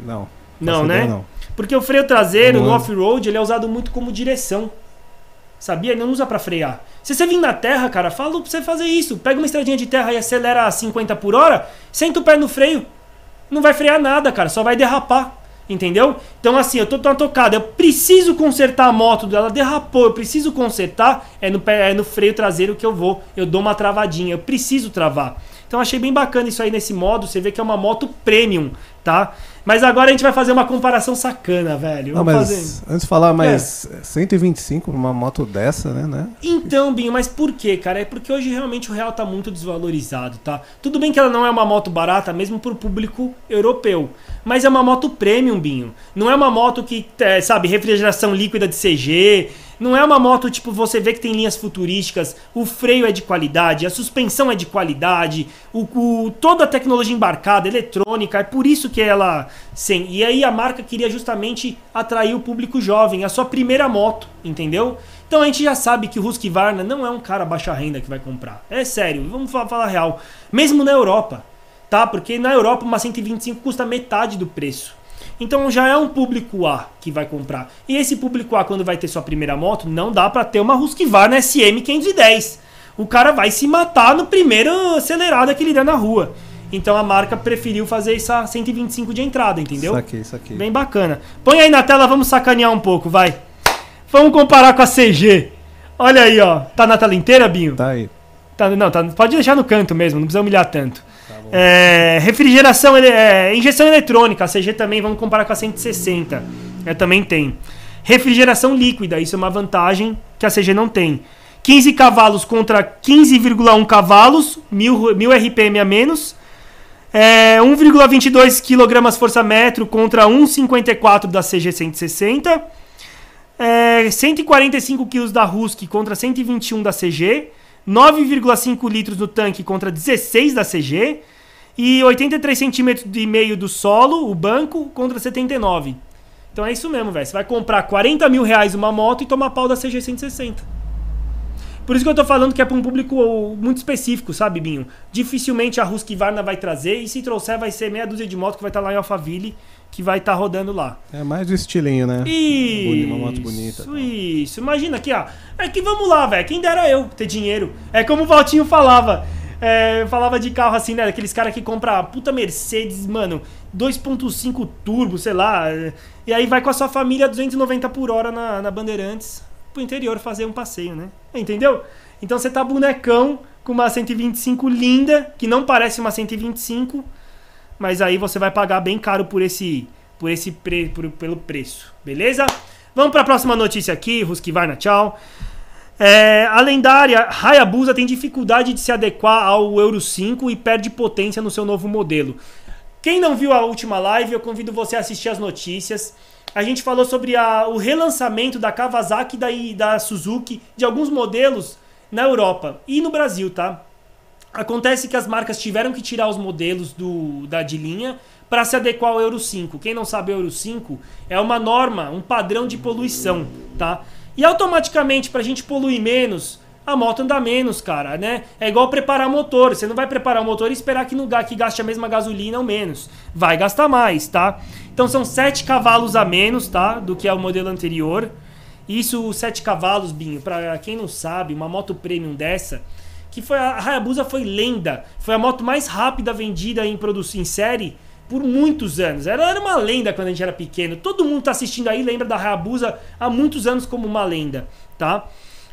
Não. Não, né? Não. Porque o freio traseiro no off-road ele é usado muito como direção. Sabia? Ele não usa pra frear. Se você vir na terra, cara, falo pra você fazer isso. Pega uma estradinha de terra e acelera a 50 por hora, senta o pé no freio. Não vai frear nada, cara, só vai derrapar. Entendeu? Então assim, eu tô tão tocado, eu preciso consertar a moto dela, derrapou, eu preciso consertar, é no freio traseiro que eu dou uma travadinha, eu preciso travar. Então achei bem bacana isso aí nesse modo, você vê que é uma moto premium, tá? Mas agora a gente vai fazer uma comparação sacana, velho. Não, mas antes de falar, mas 125 pra uma moto dessa, né? Então, Binho, mas por quê, cara? É porque hoje realmente o real tá muito desvalorizado, tá? Tudo bem que ela não é uma moto barata, mesmo pro público europeu. Mas é uma moto premium, Binho. Não é uma moto que, sabe, refrigeração líquida de CG. Não é uma moto, tipo, você vê que tem linhas futurísticas. O freio é de qualidade, a suspensão é de qualidade. Toda a tecnologia embarcada, eletrônica, é por isso que ela... Sim, e aí a marca queria justamente atrair o público jovem, a sua primeira moto, entendeu? Então a gente já sabe que o Husqvarna não é um cara baixa renda que vai comprar. É sério, vamos falar real. Mesmo na Europa, tá? Porque na Europa uma 125 custa metade do preço. Então já é um público A que vai comprar. E esse público A, quando vai ter sua primeira moto, não dá pra ter uma Husqvarna SM510. O cara vai se matar no primeiro acelerado que ele der na rua. Então a marca preferiu fazer essa 125 de entrada, entendeu? Isso aqui. Bem bacana. Põe aí na tela, vamos sacanear um pouco, vai. Vamos comparar com a CG. Olha aí, ó. Tá na tela inteira, Binho? Tá aí. Tá, não, tá, pode deixar no canto mesmo, não precisa humilhar tanto. Tá bom. Refrigeração, injeção eletrônica, a CG também, vamos comparar com a 160. Também tem. Refrigeração líquida, isso é uma vantagem que a CG não tem. 15 cavalos contra 15,1 cavalos, 1000 RPM a menos. 1,22 kg força-metro contra 1,54 da CG 160. 145 kg da Husky contra 121 da CG. 9,5 litros no tanque contra 16 da CG. E 83 centímetros e meio do solo, o banco, contra 79. Então é isso mesmo, velho. Você vai comprar 40 mil reais uma moto e tomar pau da CG 160. Por isso que eu tô falando que é pra um público muito específico, sabe, Binho? Dificilmente a Husqvarna vai trazer, e se trouxer vai ser meia dúzia de moto que vai estar lá em Alphaville, que vai estar rodando lá. É mais o estilinho, né? Isso, uma moto bonita. Isso. Imagina aqui, ó. É que vamos lá, velho. Quem dera eu ter dinheiro. É como o Valtinho falava. Eu falava de carro assim, né? Daqueles caras que compram puta Mercedes, mano, 2.5 turbo, sei lá. E aí vai com a sua família 290 por hora na Bandeirantes. Interior fazer um passeio, né? Entendeu? Então você tá bonecão com uma 125 linda, que não parece uma 125, mas aí você vai pagar bem caro pelo preço, beleza? Vamos para a próxima notícia aqui, Husqvarna, tchau. A lendária Hayabusa tem dificuldade de se adequar ao Euro 5 e perde potência no seu novo modelo. Quem não viu a última live, eu convido você a assistir as notícias. A gente falou sobre o relançamento da Kawasaki e da Suzuki, de alguns modelos na Europa e no Brasil, tá? Acontece que as marcas tiveram que tirar os modelos de linha para se adequar ao Euro 5. Quem não sabe, o Euro 5 é uma norma, um padrão de poluição, tá? E automaticamente, para a gente poluir menos, a moto anda menos, cara, né? É igual preparar motor. Você não vai preparar o motor e esperar que gaste a mesma gasolina ou menos. Vai gastar mais, tá? Então são 7 cavalos a menos, tá? Do que é o modelo anterior. Isso, 7 cavalos, Binho, pra quem não sabe, uma moto premium dessa, que foi a Hayabusa foi lenda. Foi a moto mais rápida vendida em série por muitos anos. Ela era uma lenda quando a gente era pequeno. Todo mundo tá assistindo aí, lembra da Hayabusa há muitos anos como uma lenda, tá?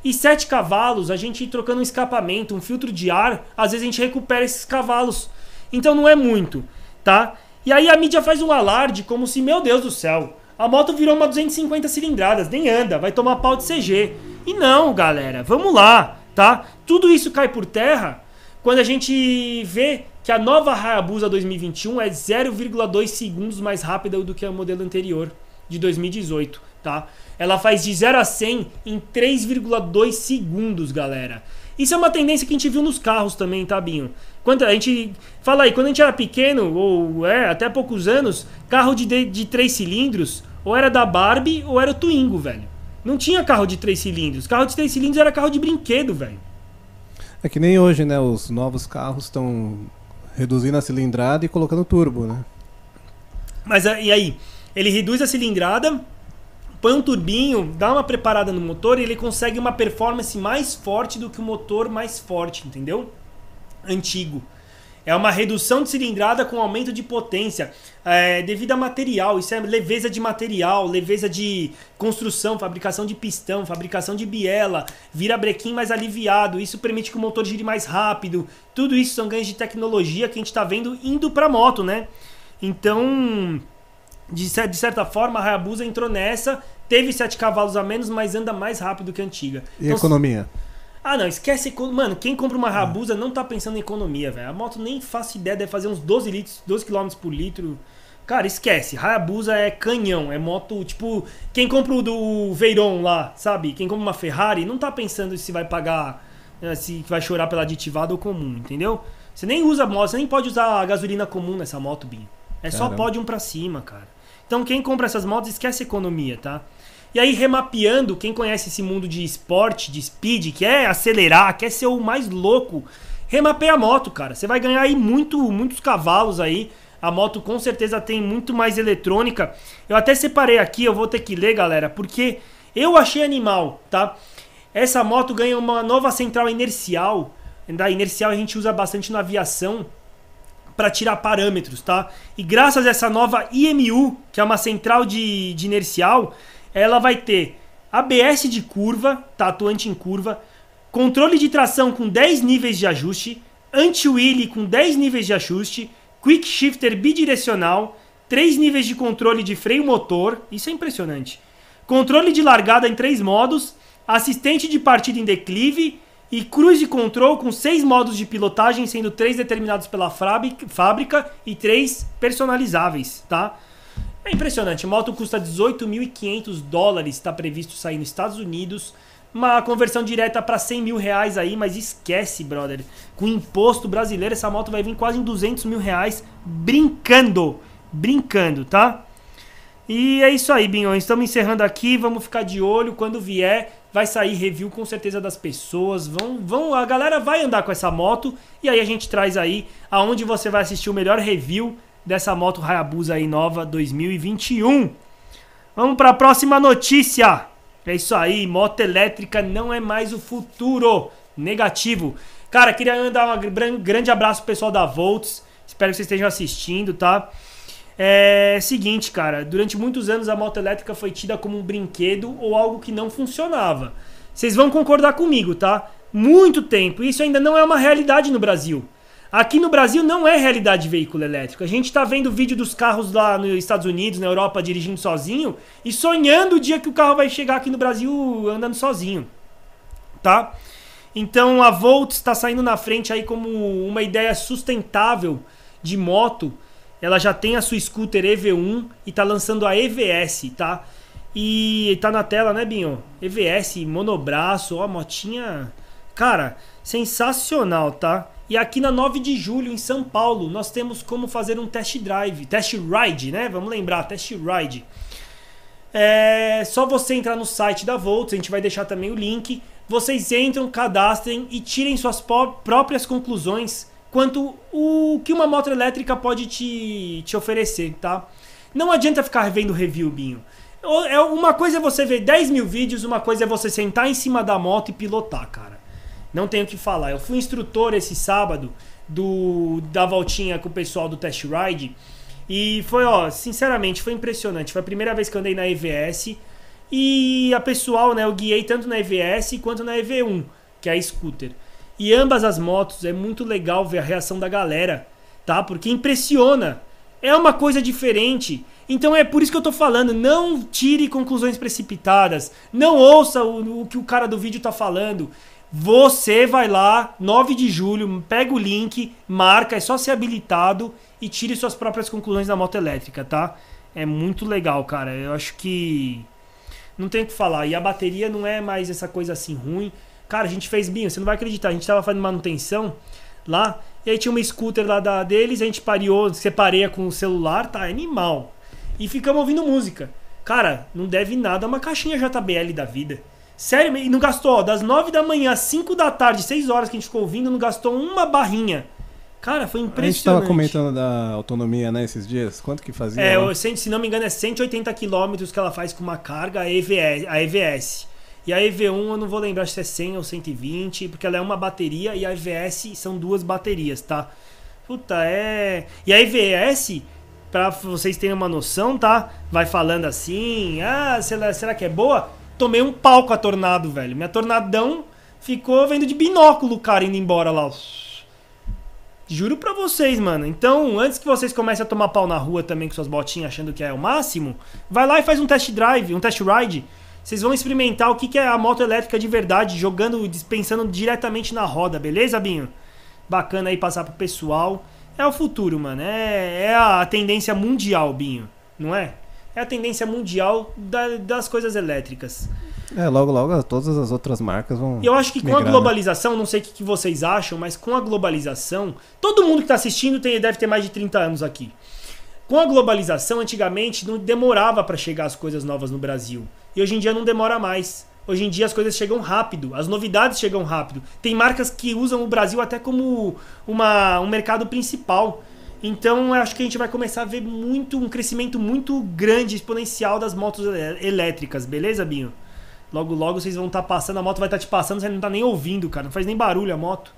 E 7 cavalos, a gente trocando um escapamento, um filtro de ar, às vezes a gente recupera esses cavalos. Então não é muito, tá? E aí a mídia faz um alarde como se, meu Deus do céu, a moto virou uma 250 cilindradas, nem anda, vai tomar pau de CG. E não, galera, vamos lá, tá? Tudo isso cai por terra quando a gente vê que a nova Hayabusa 2021 é 0,2 segundos mais rápida do que a modelo anterior de 2018, tá? Ela faz de 0 a 100 em 3,2 segundos, galera. Isso é uma tendência que a gente viu nos carros também, tá, Binho? Quando a gente... Fala aí, quando a gente era pequeno, ou até poucos anos, carro de 3 cilindros, ou era da Barbie, ou era o Twingo, velho. Não tinha carro de 3 cilindros. Carro de 3 cilindros era carro de brinquedo, velho. É que nem hoje, né? Os novos carros estão reduzindo a cilindrada e colocando turbo, né? Mas e aí? Ele reduz a cilindrada, põe um turbinho, dá uma preparada no motor e ele consegue uma performance mais forte do que o motor mais forte, entendeu? Antigo. É uma redução de cilindrada com aumento de potência, devido a material. Isso é leveza de material, leveza de construção, fabricação de pistão, fabricação de biela, virabrequim mais aliviado. Isso permite que o motor gire mais rápido. Tudo isso são ganhos de tecnologia que a gente está vendo indo para a moto, né? Então, de certa forma, a Hayabusa entrou nessa, teve 7 cavalos a menos, mas anda mais rápido que a antiga. E então, economia? Ah, não, esquece. Mano, quem compra uma Hayabusa não tá pensando em economia, velho. A moto nem faço ideia, deve fazer uns 12 km por litro. Cara, esquece. Hayabusa é canhão, é moto, tipo, quem compra o do Veyron lá, sabe? Quem compra uma Ferrari não tá pensando se vai pagar, se vai chorar pela aditivada ou comum, entendeu? Você nem usa a moto, você nem pode usar a gasolina comum nessa moto, Binho. É só pódio pra cima, cara. Então quem compra essas motos esquece a economia, tá? E aí, remapeando, quem conhece esse mundo de esporte, de speed, quer acelerar, quer ser o mais louco, remapeia a moto, cara. Você vai ganhar aí muitos cavalos aí. A moto com certeza tem muito mais eletrônica. Eu até separei aqui, eu vou ter que ler, galera, porque eu achei animal, tá? Essa moto ganha uma nova central inercial. Da inercial a gente usa bastante na aviação, para tirar parâmetros, tá? E graças a essa nova IMU, que é uma central de inercial, ela vai ter ABS de curva, tá? Atuante em curva, controle de tração com 10 níveis de ajuste, anti-wheelie com 10 níveis de ajuste, quick shifter bidirecional, 3 níveis de controle de freio motor, isso é impressionante, controle de largada em 3 modos, assistente de partida em declive e cruise control com 6 modos de pilotagem, sendo 3 determinados pela fábrica e 3 personalizáveis, tá? É impressionante, a moto custa $18.500, está previsto sair nos Estados Unidos, uma conversão direta para R$100 mil aí, mas esquece, brother, com imposto brasileiro essa moto vai vir quase em R$200 mil, brincando, brincando, tá? E é isso aí, Binho, estamos encerrando aqui, vamos ficar de olho, quando vier vai sair review com certeza das pessoas, a galera vai andar com essa moto, e aí a gente traz aí aonde você vai assistir o melhor review dessa moto Hayabusa aí nova 2021. Vamos para a próxima notícia, é isso aí, moto elétrica não é mais o futuro, negativo. Cara, queria mandar um grande abraço pro pessoal da Volts, espero que vocês estejam assistindo, tá? É seguinte, cara, durante muitos anos a moto elétrica foi tida como um brinquedo ou algo que não funcionava. Vocês vão concordar comigo, tá? Muito tempo, isso ainda não é uma realidade no Brasil. Aqui no Brasil não é realidade veículo elétrico. A gente tá vendo vídeo dos carros lá nos Estados Unidos, na Europa, dirigindo sozinho e sonhando o dia que o carro vai chegar aqui no Brasil andando sozinho, tá? Então a Volts está saindo na frente aí como uma ideia sustentável de moto. Ela já tem a sua scooter EV1 e tá lançando a EVS, tá? E tá na tela, né, Binho? EVS, monobraço, ó, motinha... Cara, sensacional, tá? E aqui na 9 de julho, em São Paulo, nós temos como fazer um test ride, né? Vamos lembrar, test ride. É só você entrar no site da Volts, a gente vai deixar também o link. Vocês entram, cadastrem e tirem suas próprias conclusões quanto o que uma moto elétrica pode te oferecer, tá? Não adianta ficar vendo review, Binho. Uma coisa é você ver 10 mil vídeos, uma coisa é você sentar em cima da moto e pilotar, cara. Não tenho o que falar. Eu fui instrutor esse sábado da voltinha com o pessoal do Test Ride e foi, ó, sinceramente, foi impressionante. Foi a primeira vez que eu andei na EVS e a pessoal, né, eu guiei tanto na EVS quanto na EV1, que é a scooter. E ambas as motos, é muito legal ver a reação da galera, tá? Porque impressiona, é uma coisa diferente. Então é por isso que eu tô falando, não tire conclusões precipitadas, não ouça o que o cara do vídeo tá falando. Você vai lá, 9 de julho, pega o link, marca, é só ser habilitado e tire suas próprias conclusões da moto elétrica, tá? É muito legal, cara, eu acho que não tem o que falar. E a bateria não é mais essa coisa assim ruim. Cara, a gente fez, Binho, você não vai acreditar, a gente tava fazendo manutenção lá, e aí tinha uma scooter lá deles, a gente separeia com o celular, tá, animal. E ficamos ouvindo música. Cara, não deve nada, uma caixinha JBL da vida. Sério, e não gastou, ó, das 9 da manhã às 5 da tarde, 6 horas que a gente ficou ouvindo, não gastou uma barrinha. Cara, foi impressionante. A gente tava comentando da autonomia, né, esses dias, quanto que fazia? É, né? Se não me engano é 180 km que ela faz com uma carga, a EVS. E a EV1 eu não vou lembrar se é 100 ou 120, porque ela é uma bateria e a EVS são 2 baterias, tá? Puta, é... E a EVS, pra vocês terem uma noção, tá? Vai falando assim, ah, será que é boa? Tomei um pau com a Tornado, velho. Minha Tornadão ficou vendo de binóculo o cara indo embora lá. Juro pra vocês, mano. Então, antes que vocês comecem a tomar pau na rua também com suas botinhas achando que é o máximo, vai lá e faz um test drive, um test ride. Vocês vão experimentar o que é a moto elétrica de verdade, jogando, dispensando diretamente na roda, beleza, Binho? Bacana aí passar pro pessoal. É o futuro, mano. É a tendência mundial, Binho, não é? É a tendência mundial das coisas elétricas. É, logo, logo todas as outras marcas vão... Eu acho que com a globalização, né? Não sei o que vocês acham, mas com a globalização... Todo mundo que tá assistindo deve ter mais de 30 anos aqui. Com a globalização, antigamente, não demorava para chegar as coisas novas no Brasil. E hoje em dia não demora mais. Hoje em dia as coisas chegam rápido, as novidades chegam rápido. Tem marcas que usam o Brasil até como um mercado principal. Então eu acho que a gente vai começar a ver um crescimento muito grande, exponencial das motos elétricas, beleza, Binho? Logo, logo vocês vão estar passando, a moto vai estar te passando, você não tá nem ouvindo, cara. Não faz nem barulho a moto.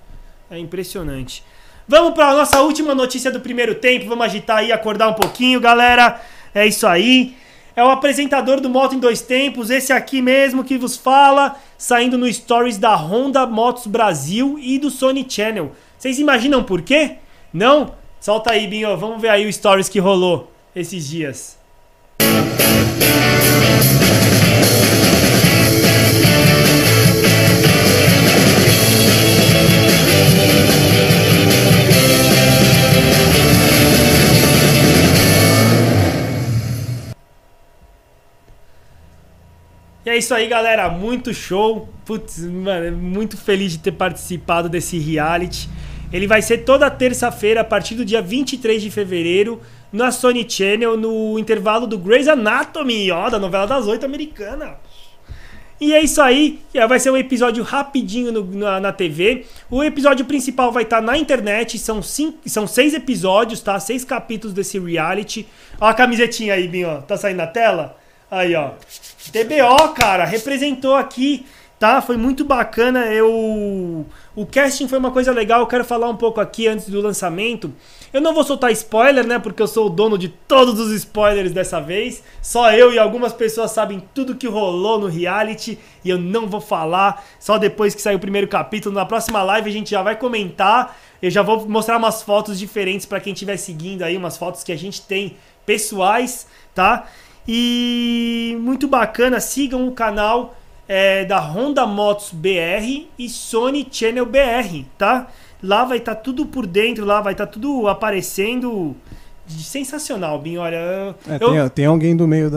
É impressionante. Vamos para a nossa última notícia do primeiro tempo. Vamos agitar aí, acordar um pouquinho, galera. É isso aí. É o apresentador do Moto em Dois Tempos, esse aqui mesmo que vos fala, saindo no Stories da Honda Motos Brasil e do Sony Channel. Vocês imaginam por quê? Não? Solta aí, Binho. Vamos ver aí o Stories que rolou esses dias. E é isso aí, galera, muito show, putz, mano, muito feliz de ter participado desse reality. Ele vai ser toda terça-feira, a partir do dia 23 de fevereiro, na Sony Channel, no intervalo do Grey's Anatomy, ó, da novela das 8 americana. E é isso aí, vai ser um episódio rapidinho na TV. O episódio principal vai estar na internet, são 6 episódios, tá? 6 capítulos desse reality. Ó a camisetinha aí, Binho, tá saindo na tela? Aí, ó. TBO, cara, representou aqui, tá? Foi muito bacana. O casting foi uma coisa legal. Eu quero falar um pouco aqui antes do lançamento. Eu não vou soltar spoiler, né? Porque eu sou o dono de todos os spoilers dessa vez. Só eu e algumas pessoas sabem tudo que rolou no reality. E eu não vou falar. Só depois que sair o primeiro capítulo. Na próxima live a gente já vai comentar. Eu já vou mostrar umas fotos diferentes pra quem estiver seguindo aí. Umas fotos que a gente tem pessoais, tá? E muito bacana, sigam o canal da Honda Motos BR e Sony Channel BR, tá? Lá vai estar tudo por dentro, lá vai estar tudo aparecendo. Sensacional, Binho, olha... Tem alguém do meio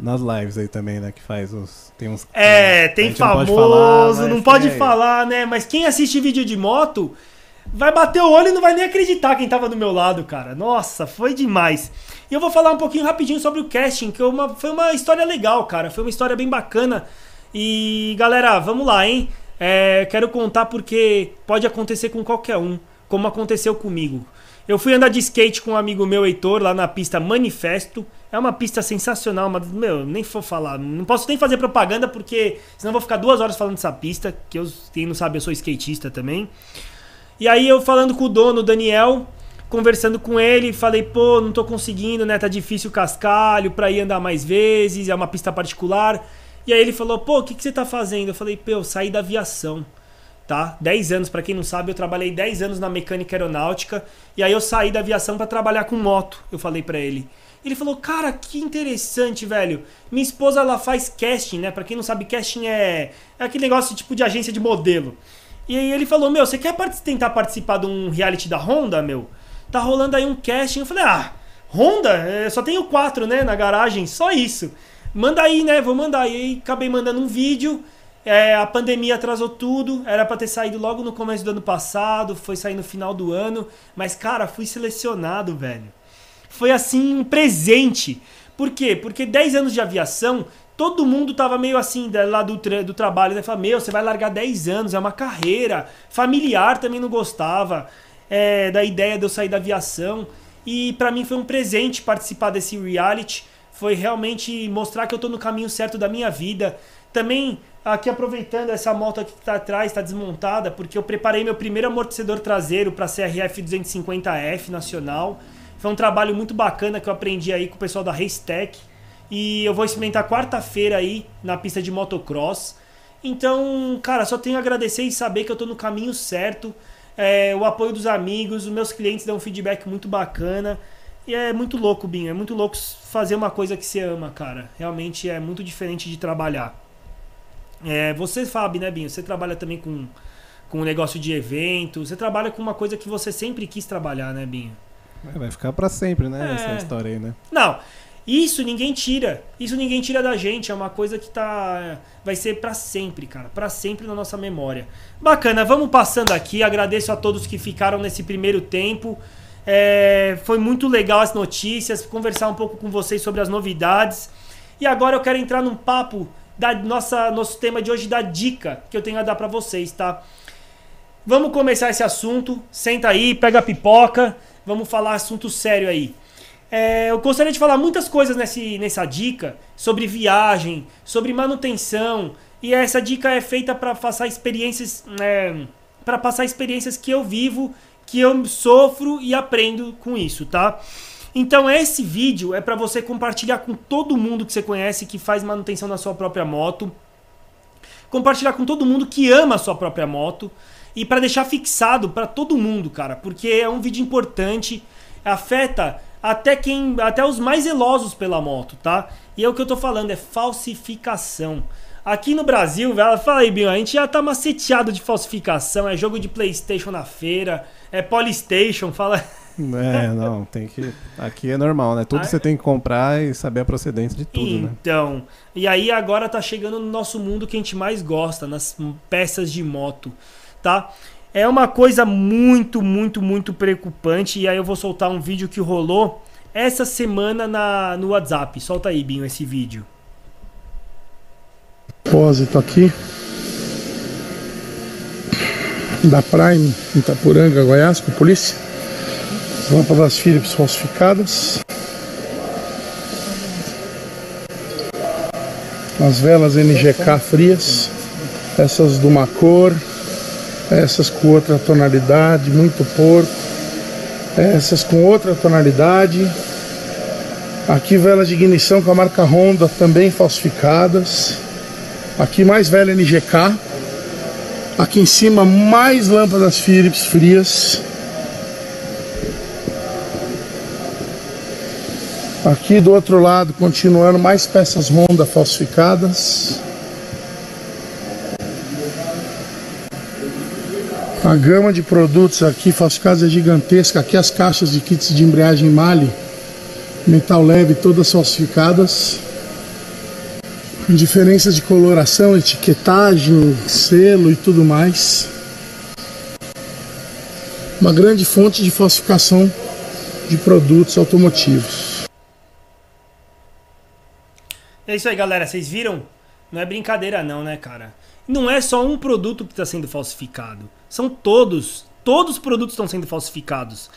nas lives aí também, né, que faz os... Tem famoso, não pode falar, né? Mas quem assiste vídeo de moto... vai bater o olho e não vai nem acreditar quem tava do meu lado, cara. Nossa, foi demais. E eu vou falar um pouquinho rapidinho sobre o casting, que foi uma história legal, cara. Foi uma história bem bacana. E, galera, vamos lá, hein? Quero contar porque pode acontecer com qualquer um, como aconteceu comigo. Eu fui andar de skate com um amigo meu, Heitor, lá na pista Manifesto. É uma pista sensacional, mas, meu, nem vou falar. Não posso nem fazer propaganda, porque senão eu vou ficar 2 horas falando dessa pista, que quem não sabe, eu sou skatista também. E aí eu falando com o dono, Daniel, conversando com ele, falei, pô, não tô conseguindo, né, tá difícil o cascalho pra ir andar mais vezes, é uma pista particular. E aí ele falou, pô, o que você tá fazendo? Eu falei, pô, eu saí da aviação, tá? 10 anos, pra quem não sabe, eu trabalhei 10 anos na mecânica aeronáutica, e aí eu saí da aviação pra trabalhar com moto, eu falei pra ele. Ele falou, cara, que interessante, velho. Minha esposa, ela faz casting, né, pra quem não sabe, casting é aquele negócio tipo de agência de modelo. E aí ele falou, meu, você quer tentar participar de um reality da Honda, meu? Tá rolando aí um casting. Eu falei, ah, Honda? Só tenho 4, né, na garagem, só isso. Manda aí, né, vou mandar. E aí acabei mandando um vídeo, a pandemia atrasou tudo, era pra ter saído logo no começo do ano passado, foi sair no final do ano, mas, cara, fui selecionado, velho. Foi, assim, um presente. Por quê? Porque 10 anos de aviação... todo mundo tava meio assim, lá do trabalho, né? Fala, meu, você vai largar 10 anos, é uma carreira. Familiar também não gostava da ideia de eu sair da aviação. E pra mim foi um presente participar desse reality. Foi realmente mostrar que eu tô no caminho certo da minha vida. Também, aqui aproveitando, essa moto aqui que tá atrás, tá desmontada, porque eu preparei meu primeiro amortecedor traseiro pra CRF 250F nacional. Foi um trabalho muito bacana que eu aprendi aí com o pessoal da Racetech. E eu vou experimentar quarta-feira aí na pista de motocross. Então, cara, só tenho a agradecer e saber que eu tô no caminho certo. O apoio dos amigos, os meus clientes dão um feedback muito bacana. E é muito louco, Binho. É muito louco fazer uma coisa que você ama, cara. Realmente é muito diferente de trabalhar. Você sabe, né, Binho? Você trabalha também com um negócio de evento. Você trabalha com uma coisa que você sempre quis trabalhar, né, Binho? Vai ficar pra sempre, né? Essa história aí, né? Não... Isso ninguém tira da gente, é uma coisa que vai ser pra sempre, cara, pra sempre na nossa memória. Bacana, vamos passando aqui, agradeço a todos que ficaram nesse primeiro tempo, foi muito legal as notícias, conversar um pouco com vocês sobre as novidades, e agora eu quero entrar num papo da nosso tema de hoje, da dica que eu tenho a dar pra vocês, tá? Vamos começar esse assunto, senta aí, pega a pipoca, vamos falar assunto sério aí. Eu gostaria de falar muitas coisas nessa dica, sobre viagem, sobre manutenção, e essa dica é feita para passar experiências que eu vivo, que eu sofro e aprendo com isso, tá? Então esse vídeo é para você compartilhar com todo mundo que você conhece que faz manutenção na sua própria moto, compartilhar com todo mundo que ama a sua própria moto e para deixar fixado para todo mundo, cara, porque é um vídeo importante, afeta até os mais zelosos pela moto, tá? E é o que eu tô falando, é falsificação. Aqui no Brasil, fala aí, Binho, a gente já tá maceteado de falsificação, é jogo de PlayStation na feira, é Polystation, fala... É, não, tem que... Aqui é normal, né? Tudo você tem que comprar e saber a procedência de tudo, então, né? Então, e aí agora tá chegando no nosso mundo que a gente mais gosta, nas peças de moto, tá? É uma coisa muito preocupante e aí eu vou soltar um vídeo que rolou essa semana no WhatsApp. Solta aí, Binho, esse vídeo. Depósito aqui da Prime, Itaporanga, Goiás, com a polícia. Lâmpadas Philips falsificadas. As velas NGK frias. Essas de uma cor, essas com outra tonalidade, muito porco. Essas com outra tonalidade. Aqui velas de ignição com a marca Honda também falsificadas. Aqui mais velha NGK. Aqui em cima mais lâmpadas Philips frias. Aqui do outro lado, continuando, mais peças Honda falsificadas. A gama de produtos aqui falsificados é gigantesca. Aqui as caixas de kits de embreagem Mali, metal leve, todas falsificadas. Diferenças de coloração, etiquetagem, selo e tudo mais. Uma grande fonte de falsificação de produtos automotivos. É isso aí, galera, vocês viram? Não é brincadeira não, né, cara? Não é só um produto que está sendo falsificado, são todos os produtos estão sendo falsificados.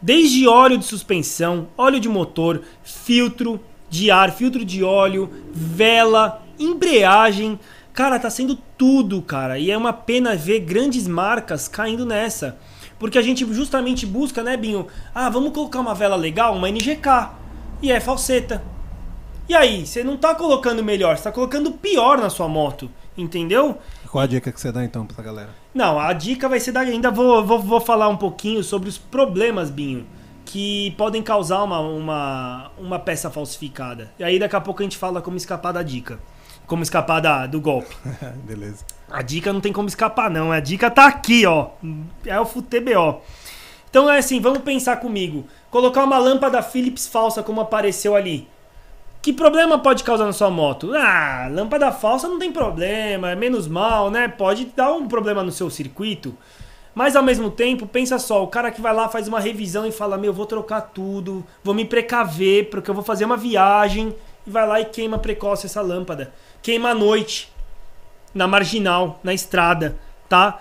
Desde óleo de suspensão, óleo de motor, filtro de ar, filtro de óleo, vela, embreagem, cara, tá sendo tudo, cara, e é uma pena ver grandes marcas caindo nessa, porque a gente justamente busca, né, Binho, ah, vamos colocar uma vela legal, uma NGK, e é falseta, e aí, você não tá colocando melhor, você tá colocando pior na sua moto, entendeu? Qual a dica que você dá então pra essa galera? Não, a dica vai ser dar, ainda vou falar um pouquinho sobre os problemas, Binho, que podem causar uma peça falsificada. E aí daqui a pouco a gente fala como escapar da dica. Como escapar do golpe. Beleza. A dica não tem como escapar não. A dica tá aqui, ó. Elfo TBO. Então é assim, vamos pensar comigo. Colocar uma lâmpada Philips falsa como apareceu ali. Que problema pode causar na sua moto? Ah, lâmpada falsa não tem problema. É menos mal, né? Pode dar um problema no seu circuito. Mas ao mesmo tempo, pensa só, o cara que vai lá faz uma revisão e fala, meu, vou trocar tudo, vou me precaver porque eu vou fazer uma viagem, e vai lá e queima precoce essa lâmpada. Queima à noite, na marginal, na estrada, tá?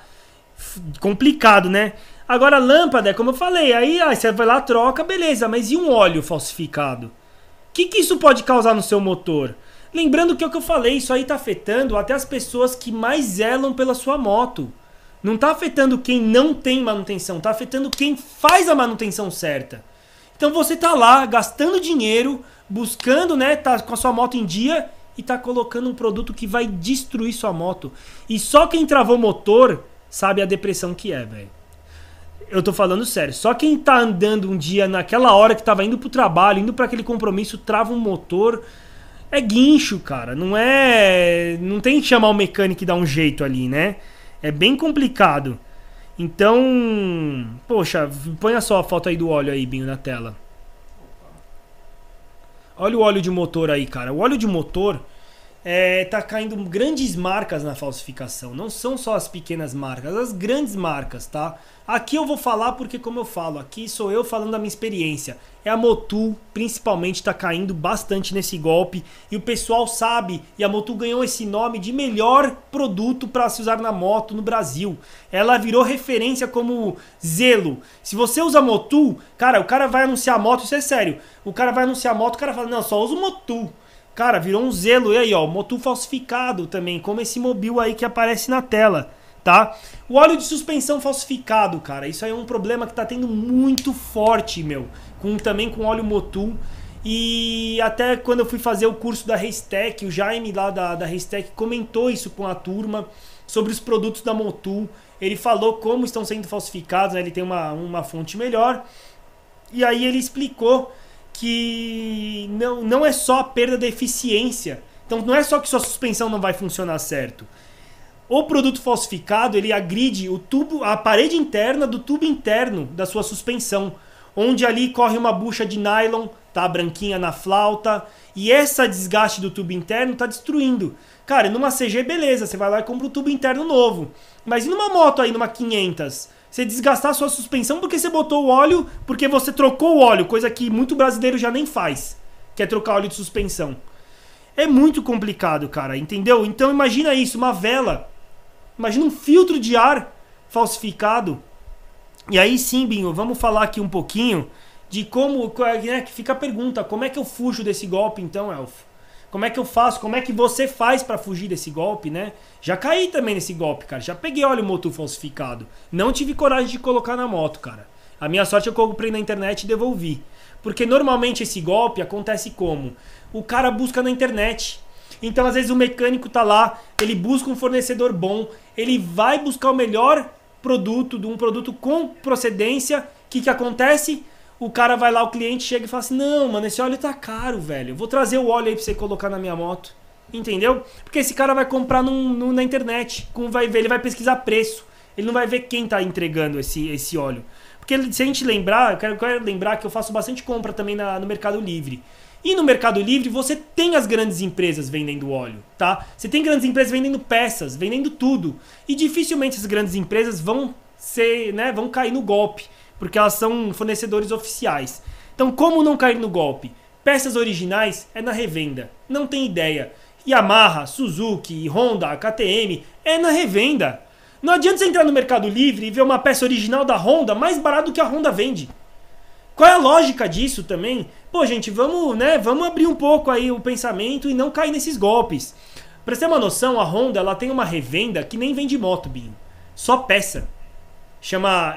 Complicado, né? Agora a lâmpada, como eu falei, aí você vai lá, troca, beleza, mas e um óleo falsificado? O que isso pode causar no seu motor? Lembrando que é o que eu falei, isso aí tá afetando até as pessoas que mais zelam pela sua moto. Não está afetando quem não tem manutenção, está afetando quem faz a manutenção certa. Então você está lá gastando dinheiro, buscando, né, tá com a sua moto em dia e está colocando um produto que vai destruir sua moto. E só quem travou o motor sabe a depressão que é, velho. Eu tô falando sério, só quem tá andando um dia naquela hora que estava indo pro trabalho, indo para aquele compromisso, trava um motor, é guincho, cara. Não tem que chamar o mecânico e dar um jeito ali, né? É bem complicado. Então, poxa, põe só a foto aí do óleo aí, Binho, na tela. Olha o óleo de motor aí, cara. O óleo de motor tá caindo grandes marcas na falsificação. Não são só as pequenas marcas, as grandes marcas, tá? Aqui eu vou falar porque, como eu falo, aqui sou eu falando da minha experiência. É a Motul, principalmente, tá caindo bastante nesse golpe. E o pessoal sabe, e a Motul ganhou esse nome de melhor produto para se usar na moto no Brasil. Ela virou referência como zelo. Se você usa Motul, cara, o cara vai anunciar a moto, isso é sério. O cara vai anunciar a moto, o cara fala, não, só usa o Motul. Cara, virou um zelo. E aí, ó, Motul falsificado também, como esse mobil aí que aparece na tela. tá? O óleo de suspensão falsificado, cara, isso aí é um problema que tá tendo muito forte, meu, também com óleo Motul. E até quando eu fui fazer o curso da Racetech, o Jaime lá da Racetech comentou isso com a turma sobre os produtos da Motul. Ele falou como estão sendo falsificados, né? Ele tem uma fonte melhor. E aí ele explicou que não é só a perda da eficiência. Então não é só que sua suspensão não vai funcionar certo. O produto falsificado, ele agride o tubo, a parede interna do tubo interno da sua suspensão, onde ali corre uma bucha de nylon, tá, branquinha na flauta, e essa desgaste do tubo interno tá destruindo. Cara, numa CG, beleza, você vai lá e compra o tubo interno novo. Mas e numa moto aí, numa 500? Você desgastar a sua suspensão porque você botou o óleo, porque você trocou o óleo, coisa que muito brasileiro já nem faz, que é trocar óleo de suspensão. É muito complicado, cara, entendeu? Então imagina isso, uma vela, imagina um filtro de ar falsificado. E aí sim, Binho, vamos falar aqui um pouquinho de como, né, fica a pergunta, como é que eu fujo desse golpe então, Elfo? Como é que eu faço, como é que você faz pra fugir desse golpe, né? Já caí também nesse golpe, cara, já peguei óleo Motul falsificado, não tive coragem de colocar na moto, cara. A minha sorte, eu comprei na internet e devolvi, porque normalmente esse golpe acontece como? O cara busca na internet, então às vezes o mecânico tá lá, ele busca um fornecedor bom, ele vai buscar o melhor produto, de um produto com procedência, o que que acontece? O cara vai lá, o cliente chega e fala assim, não, mano, esse óleo tá caro, velho, eu vou trazer o óleo aí pra você colocar na minha moto, entendeu? Porque esse cara vai comprar na internet, como vai ver, ele vai pesquisar preço, ele não vai ver quem tá entregando esse óleo. Porque se a gente lembrar, eu quero lembrar que eu faço bastante compra também no Mercado Livre. E no Mercado Livre você tem as grandes empresas vendendo óleo, tá? Você tem grandes empresas vendendo peças, vendendo tudo. E dificilmente as grandes empresas vão ser, né, vão cair no golpe, porque elas são fornecedores oficiais. Então, como não cair no golpe? Peças originais é na revenda, não tem ideia. Yamaha, Suzuki, Honda, KTM é na revenda. Não adianta você entrar no Mercado Livre e ver uma peça original da Honda mais barata do que a Honda vende. Qual é a lógica disso também? Pô, gente, vamos, né, vamos abrir um pouco aí o pensamento e não cair nesses golpes. Pra você ter uma noção, a Honda, ela tem uma revenda que nem vende moto, Binho. Só peça. Chama...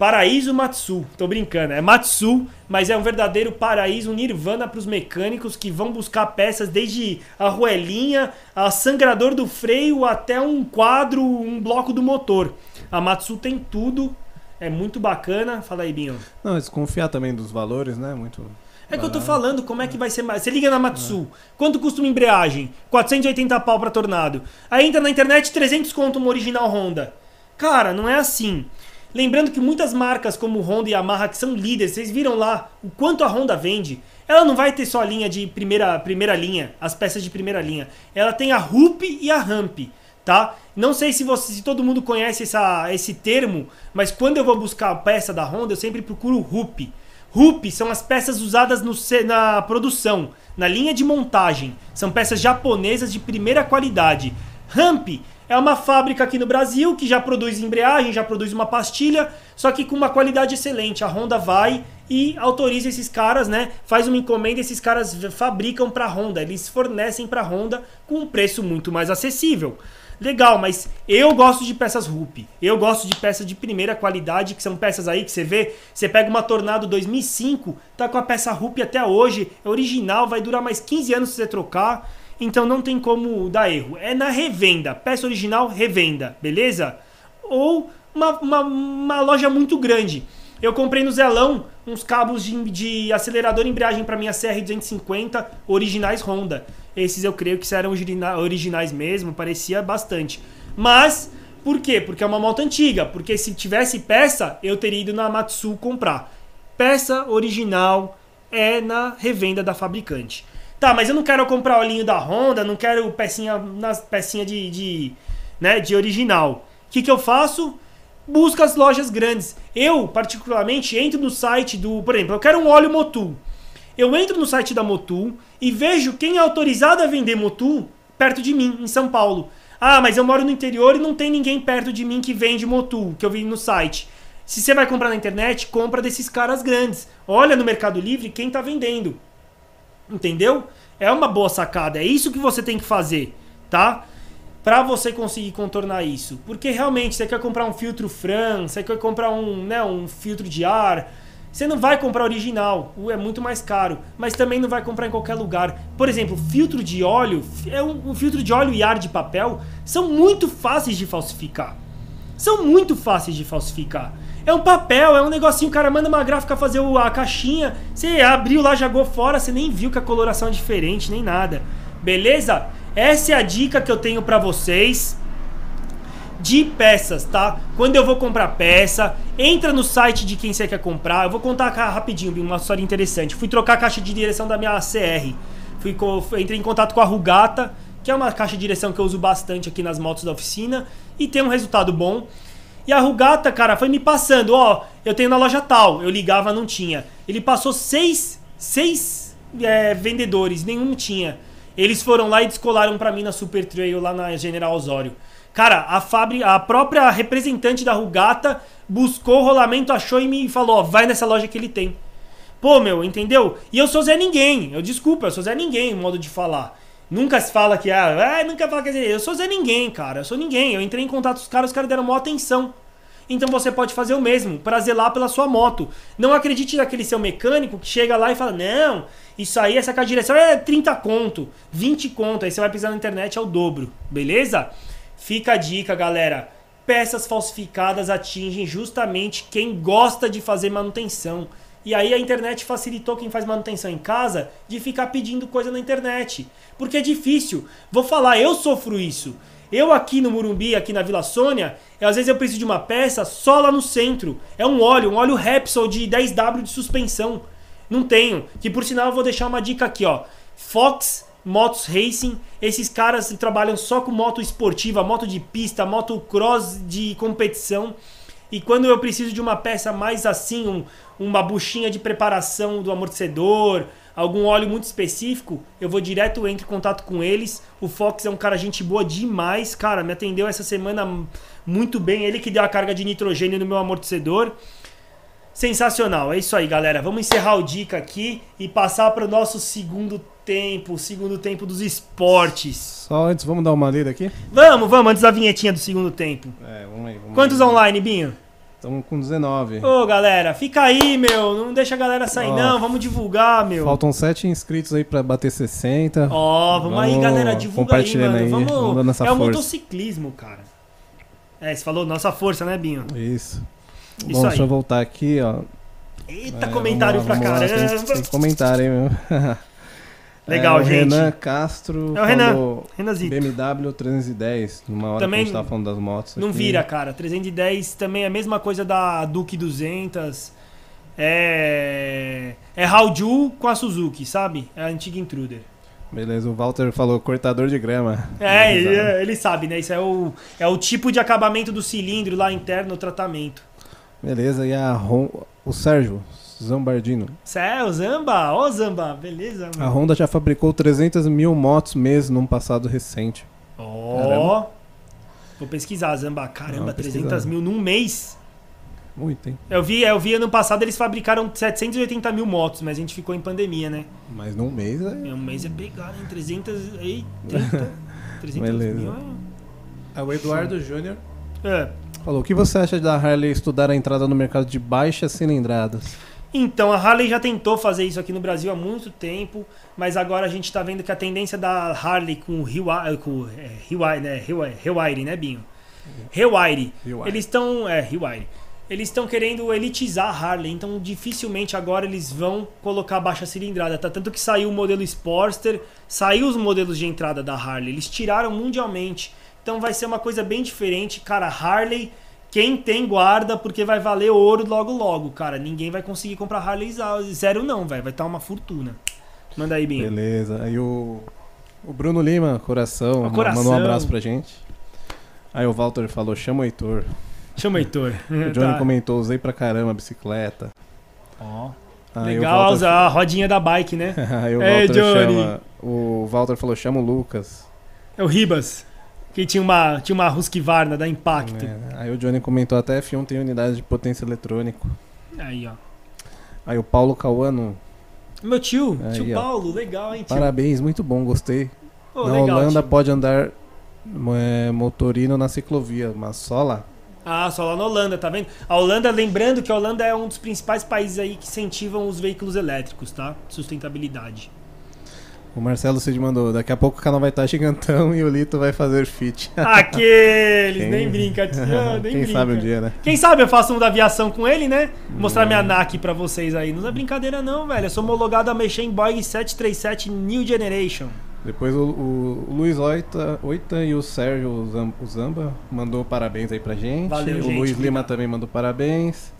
Paraíso Matsu, tô brincando, é Matsu, mas é um verdadeiro paraíso, um nirvana para os mecânicos que vão buscar peças desde a arruelinha, a sangrador do freio até um quadro, um bloco do motor. A Matsu tem tudo, é muito bacana. Fala aí, Binho. Não, desconfiar também dos valores, né? Muito. É barato. Que eu tô falando, como é que vai ser mais? Você liga na Matsu, quanto custa uma embreagem? 480 pau pra Tornado. Aí entra na internet, 300 conto uma original Honda. Cara, não é assim. Lembrando que muitas marcas como Honda e Yamaha, que são líderes, vocês viram lá o quanto a Honda vende, ela não vai ter só a linha de primeira linha, as peças de primeira linha. Ela tem a Rup e a Ramp, tá? Não sei se todo mundo conhece esse termo, mas quando eu vou buscar a peça da Honda, eu sempre procuro Rup. Rup são as peças usadas na produção, na linha de montagem. São peças japonesas de primeira qualidade. Ramp é uma fábrica aqui no Brasil que já produz embreagem, já produz uma pastilha, só que com uma qualidade excelente. A Honda vai e autoriza esses caras, né? Faz uma encomenda e esses caras fabricam para a Honda. Eles fornecem para a Honda com um preço muito mais acessível. Legal, mas eu gosto de peças Rupp. Eu gosto de peças de primeira qualidade, que são peças aí que você vê. Você pega uma Tornado 2005, tá com a peça Rupp até hoje. É original, vai durar mais 15 anos se você trocar. Então não tem como dar erro. É na revenda. Peça original, revenda. Beleza? Ou uma loja muito grande. Eu comprei no Zelão uns cabos de acelerador e embreagem para minha CR250 originais Honda. Esses eu creio que eram originais mesmo. Parecia bastante. Mas, por quê? Porque é uma moto antiga. Porque se tivesse peça, eu teria ido na Matsu comprar. Peça original é na revenda da fabricante. Tá, mas eu não quero comprar olhinho da Honda, não quero pecinha né, de original. O que eu faço? Busco as lojas grandes. Eu, particularmente, entro no site do... Por exemplo, eu quero um óleo Motul. Eu entro no site da Motul e vejo quem é autorizado a vender Motul perto de mim, em São Paulo. Ah, mas eu moro no interior e não tem ninguém perto de mim que vende Motul, que eu vi no site. Se você vai comprar na internet, compra desses caras grandes. Olha no Mercado Livre quem tá vendendo. Entendeu? É uma boa sacada, é isso que você tem que fazer, tá? para você conseguir contornar isso. Porque realmente você quer comprar um filtro Fran, você quer comprar um filtro de ar, você não vai comprar original, é muito mais caro, mas também não vai comprar em qualquer lugar. Por exemplo, filtro de óleo, filtro de óleo e ar de papel são muito fáceis de falsificar. São muito fáceis de falsificar. É um papel, é um negocinho, o cara manda uma gráfica fazer a caixinha, você abriu lá, jogou fora, você nem viu que a coloração é diferente, nem nada. Beleza? Essa é a dica que eu tenho pra vocês de peças, tá? Quando eu vou comprar peça, entra no site de quem você quer comprar. Eu vou contar rapidinho uma história interessante. Fui trocar a caixa de direção da minha CR. Entrei em contato com a Rugata, que é uma caixa de direção que eu uso bastante aqui nas motos da oficina e tem um resultado bom. E a Rugata, cara, foi me passando, ó, eu tenho na loja tal, eu ligava, não tinha. Ele passou seis vendedores, nenhum tinha. Eles foram lá e descolaram pra mim na Super Trail, lá na General Osório. Cara, a própria representante da Rugata buscou o rolamento, achou e me falou, ó, vai nessa loja que ele tem. Pô, meu, entendeu? E eu sou Zé Ninguém, eu sou Zé Ninguém, o modo de falar. Nunca se fala que nunca fala, quer dizer, eu sou Zé Ninguém, cara, eu sou ninguém. Eu entrei em contato com os caras deram maior atenção. Então você pode fazer o mesmo, pra zelar pela sua moto. Não acredite naquele seu mecânico que chega lá e fala, não, isso aí, essa caixa de direção é 30 conto, 20 conto, aí você vai pisar na internet é o dobro, beleza? Fica a dica, galera. Peças falsificadas atingem justamente quem gosta de fazer manutenção. E aí a internet facilitou quem faz manutenção em casa de ficar pedindo coisa na internet. Porque é difícil. Vou falar, eu sofro isso. Eu aqui no Morumbi, aqui na Vila Sônia, às vezes eu preciso de uma peça só lá no centro. É um óleo Repsol de 10W de suspensão. Não tenho. Que por sinal eu vou deixar uma dica aqui, ó. Fox Motos Racing. Esses caras trabalham só com moto esportiva, moto de pista, moto cross de competição. E quando eu preciso de uma peça mais assim, uma buchinha de preparação do amortecedor, algum óleo muito específico, eu vou direto, entro em contato com eles. O Fox é um cara gente boa demais, cara, me atendeu essa semana muito bem, ele que deu a carga de nitrogênio no meu amortecedor. Sensacional, é isso aí, galera. Vamos encerrar o Dica aqui e passar para o nosso segundo tempo dos esportes. Só antes, vamos dar uma lida aqui? Vamos, antes da vinhetinha do segundo tempo. É, vamos aí. Quantos online, Binho? Estamos com 19. Ô, galera, fica aí, meu. Não deixa a galera sair, não. Vamos divulgar, meu. Faltam 7 inscritos aí pra bater 60. Ó, vamos aí, galera. Divulga aí, mano. Aí, vamos dando essa força. O motociclismo, cara. É, você falou nossa força, né, Binho? Isso. Bom, deixa eu voltar aqui, ó. Eita, comentário pra caramba. Tem comentário, hein, meu. Legal, gente. Renan Castro. É o Renan. Renanzito. BMW 310. Numa hora também que a gente tava falando das motos. Não aqui. Vira, cara. 310 também é a mesma coisa da Duke 200. É Hauju com a Suzuki, sabe? É a antiga Intruder. Beleza, o Walter falou cortador de grama. É, ele sabe, né? Isso é o tipo de acabamento do cilindro lá interno, o tratamento. Beleza, e o Sérgio Zambardino. Céu, Zamba, ó Zamba, beleza. Mano. A Honda já fabricou 300.000 motos mesmo num passado recente. Ó, vou pesquisar, Zamba, caramba, não, 300.000 num mês. Muito, hein? Eu vi ano passado eles fabricaram 780.000 motos, mas a gente ficou em pandemia, né? Mas num mês é... Um mês é pegar, hein? 300 mil. É o Eduardo Júnior. É. Falou, o que você acha da Harley estudar a entrada no mercado de baixas cilindradas? Então, a Harley já tentou fazer isso aqui no Brasil há muito tempo, mas agora a gente está vendo que a tendência da Harley com o Rewire, né, Binho? Rewire. Eles estão querendo elitizar a Harley, então dificilmente agora eles vão colocar baixa cilindrada. Tá? Tanto que saiu o modelo Sportster, saiu os modelos de entrada da Harley, eles tiraram mundialmente. Então vai ser uma coisa bem diferente, cara. Harley, quem tem guarda, porque vai valer ouro logo logo, cara. Ninguém vai conseguir comprar Harley zero não, velho. Vai estar uma fortuna. Manda aí, Binho. Beleza. Aí o Bruno Lima, coração, mandou um abraço pra gente. Aí o Walter falou, chama o Heitor. Chama o Heitor. O Johnny comentou, usei pra caramba a bicicleta. Ó. Legal Walter... a rodinha da bike, né? Aí o Walter chama... O Walter falou, chama o Lucas. É o Ribas. Que tinha uma Husqvarna da Impacto. É, aí o Johnny comentou até F1 tem unidade de potência eletrônico. Aí, ó. Aí o Paulo Cauano. Meu tio, aí, tio Paulo, legal, hein, tio? Parabéns, muito bom, gostei. Oh, na legal, Holanda tio. Pode andar motorino na ciclovia, mas só lá. Ah, só lá na Holanda, tá vendo? A Holanda, lembrando que a Holanda é um dos principais países aí que incentivam os veículos elétricos, tá? Sustentabilidade. O Marcelo Cid mandou, daqui a pouco o canal vai estar gigantão e o Lito vai fazer fit. Aqueles, nem brinca. Quem sabe um dia, né? Quem sabe eu faço um da aviação com ele, né? Mostrar minha NAC pra vocês aí. Não é brincadeira não, velho. Eu sou homologado a mexer em Boeing 737 New Generation. Depois o Luiz Oita e o Sérgio Zamba mandou parabéns aí pra gente. Valeu, o gente, Luiz Lima também mandou parabéns.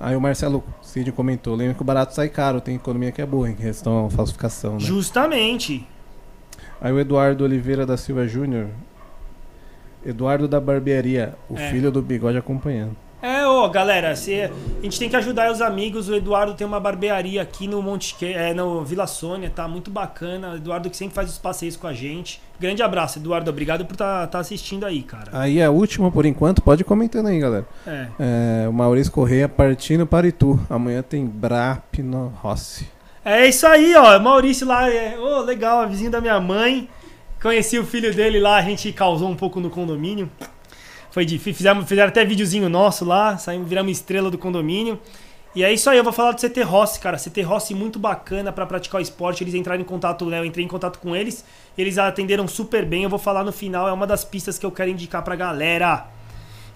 Aí o Marcelo Cid comentou, lembra que o barato sai caro, tem economia que é boa em questão à falsificação, né? Justamente. Aí o Eduardo Oliveira da Silva Júnior, Eduardo da Barbearia, o filho do bigode acompanhando. Ô galera, a gente tem que ajudar os amigos. O Eduardo tem uma barbearia aqui no no Vila Sônia, tá muito bacana. O Eduardo que sempre faz os passeios com a gente. Grande abraço, Eduardo, obrigado por tá assistindo aí, cara. Aí a última por enquanto, pode ir comentando aí, galera. O Maurício Correia partindo para Itu. Amanhã tem Brap no Rossi. É isso aí, ó, Maurício lá, legal, vizinho da minha mãe. Conheci o filho dele lá, a gente causou um pouco no condomínio. Foi difícil, fizeram até videozinho nosso lá, viramos estrela do condomínio. E é isso aí, eu vou falar do CT Rossi, cara. CT Rossi muito bacana pra praticar o esporte, eles entraram em contato, né? Eu entrei em contato com eles, eles atenderam super bem, eu vou falar no final, é uma das pistas que eu quero indicar pra galera.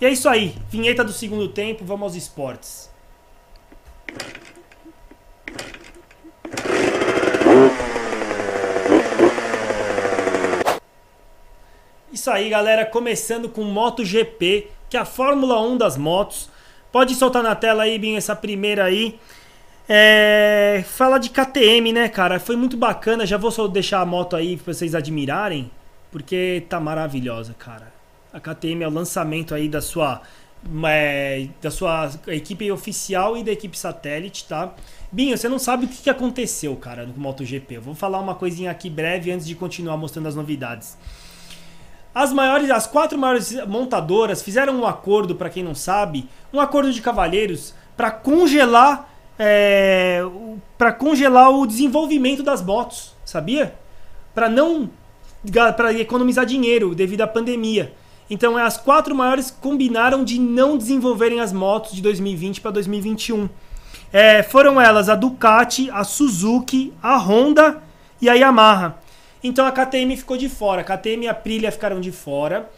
E é isso aí, vinheta do segundo tempo, vamos aos esportes. Isso aí, galera, começando com MotoGP, que é a Fórmula 1 das motos. Pode soltar na tela aí, Binho, essa primeira aí. Fala de KTM, né, cara? Foi muito bacana, já vou só deixar a moto aí pra vocês admirarem, porque tá maravilhosa, cara. A KTM é o lançamento aí da sua equipe oficial e da equipe satélite, tá? Binho, você não sabe o que aconteceu, cara, no MotoGP. Eu vou falar uma coisinha aqui breve antes de continuar mostrando as novidades. As quatro maiores montadoras fizeram um acordo, para quem não sabe, um acordo de cavalheiros para congelar, o desenvolvimento das motos, sabia? Para economizar dinheiro devido à pandemia. Então as quatro maiores combinaram de não desenvolverem as motos de 2020 para 2021. Foram elas a Ducati, a Suzuki, a Honda e a Yamaha. Então a KTM ficou de fora, a KTM e a Aprilia ficaram de fora,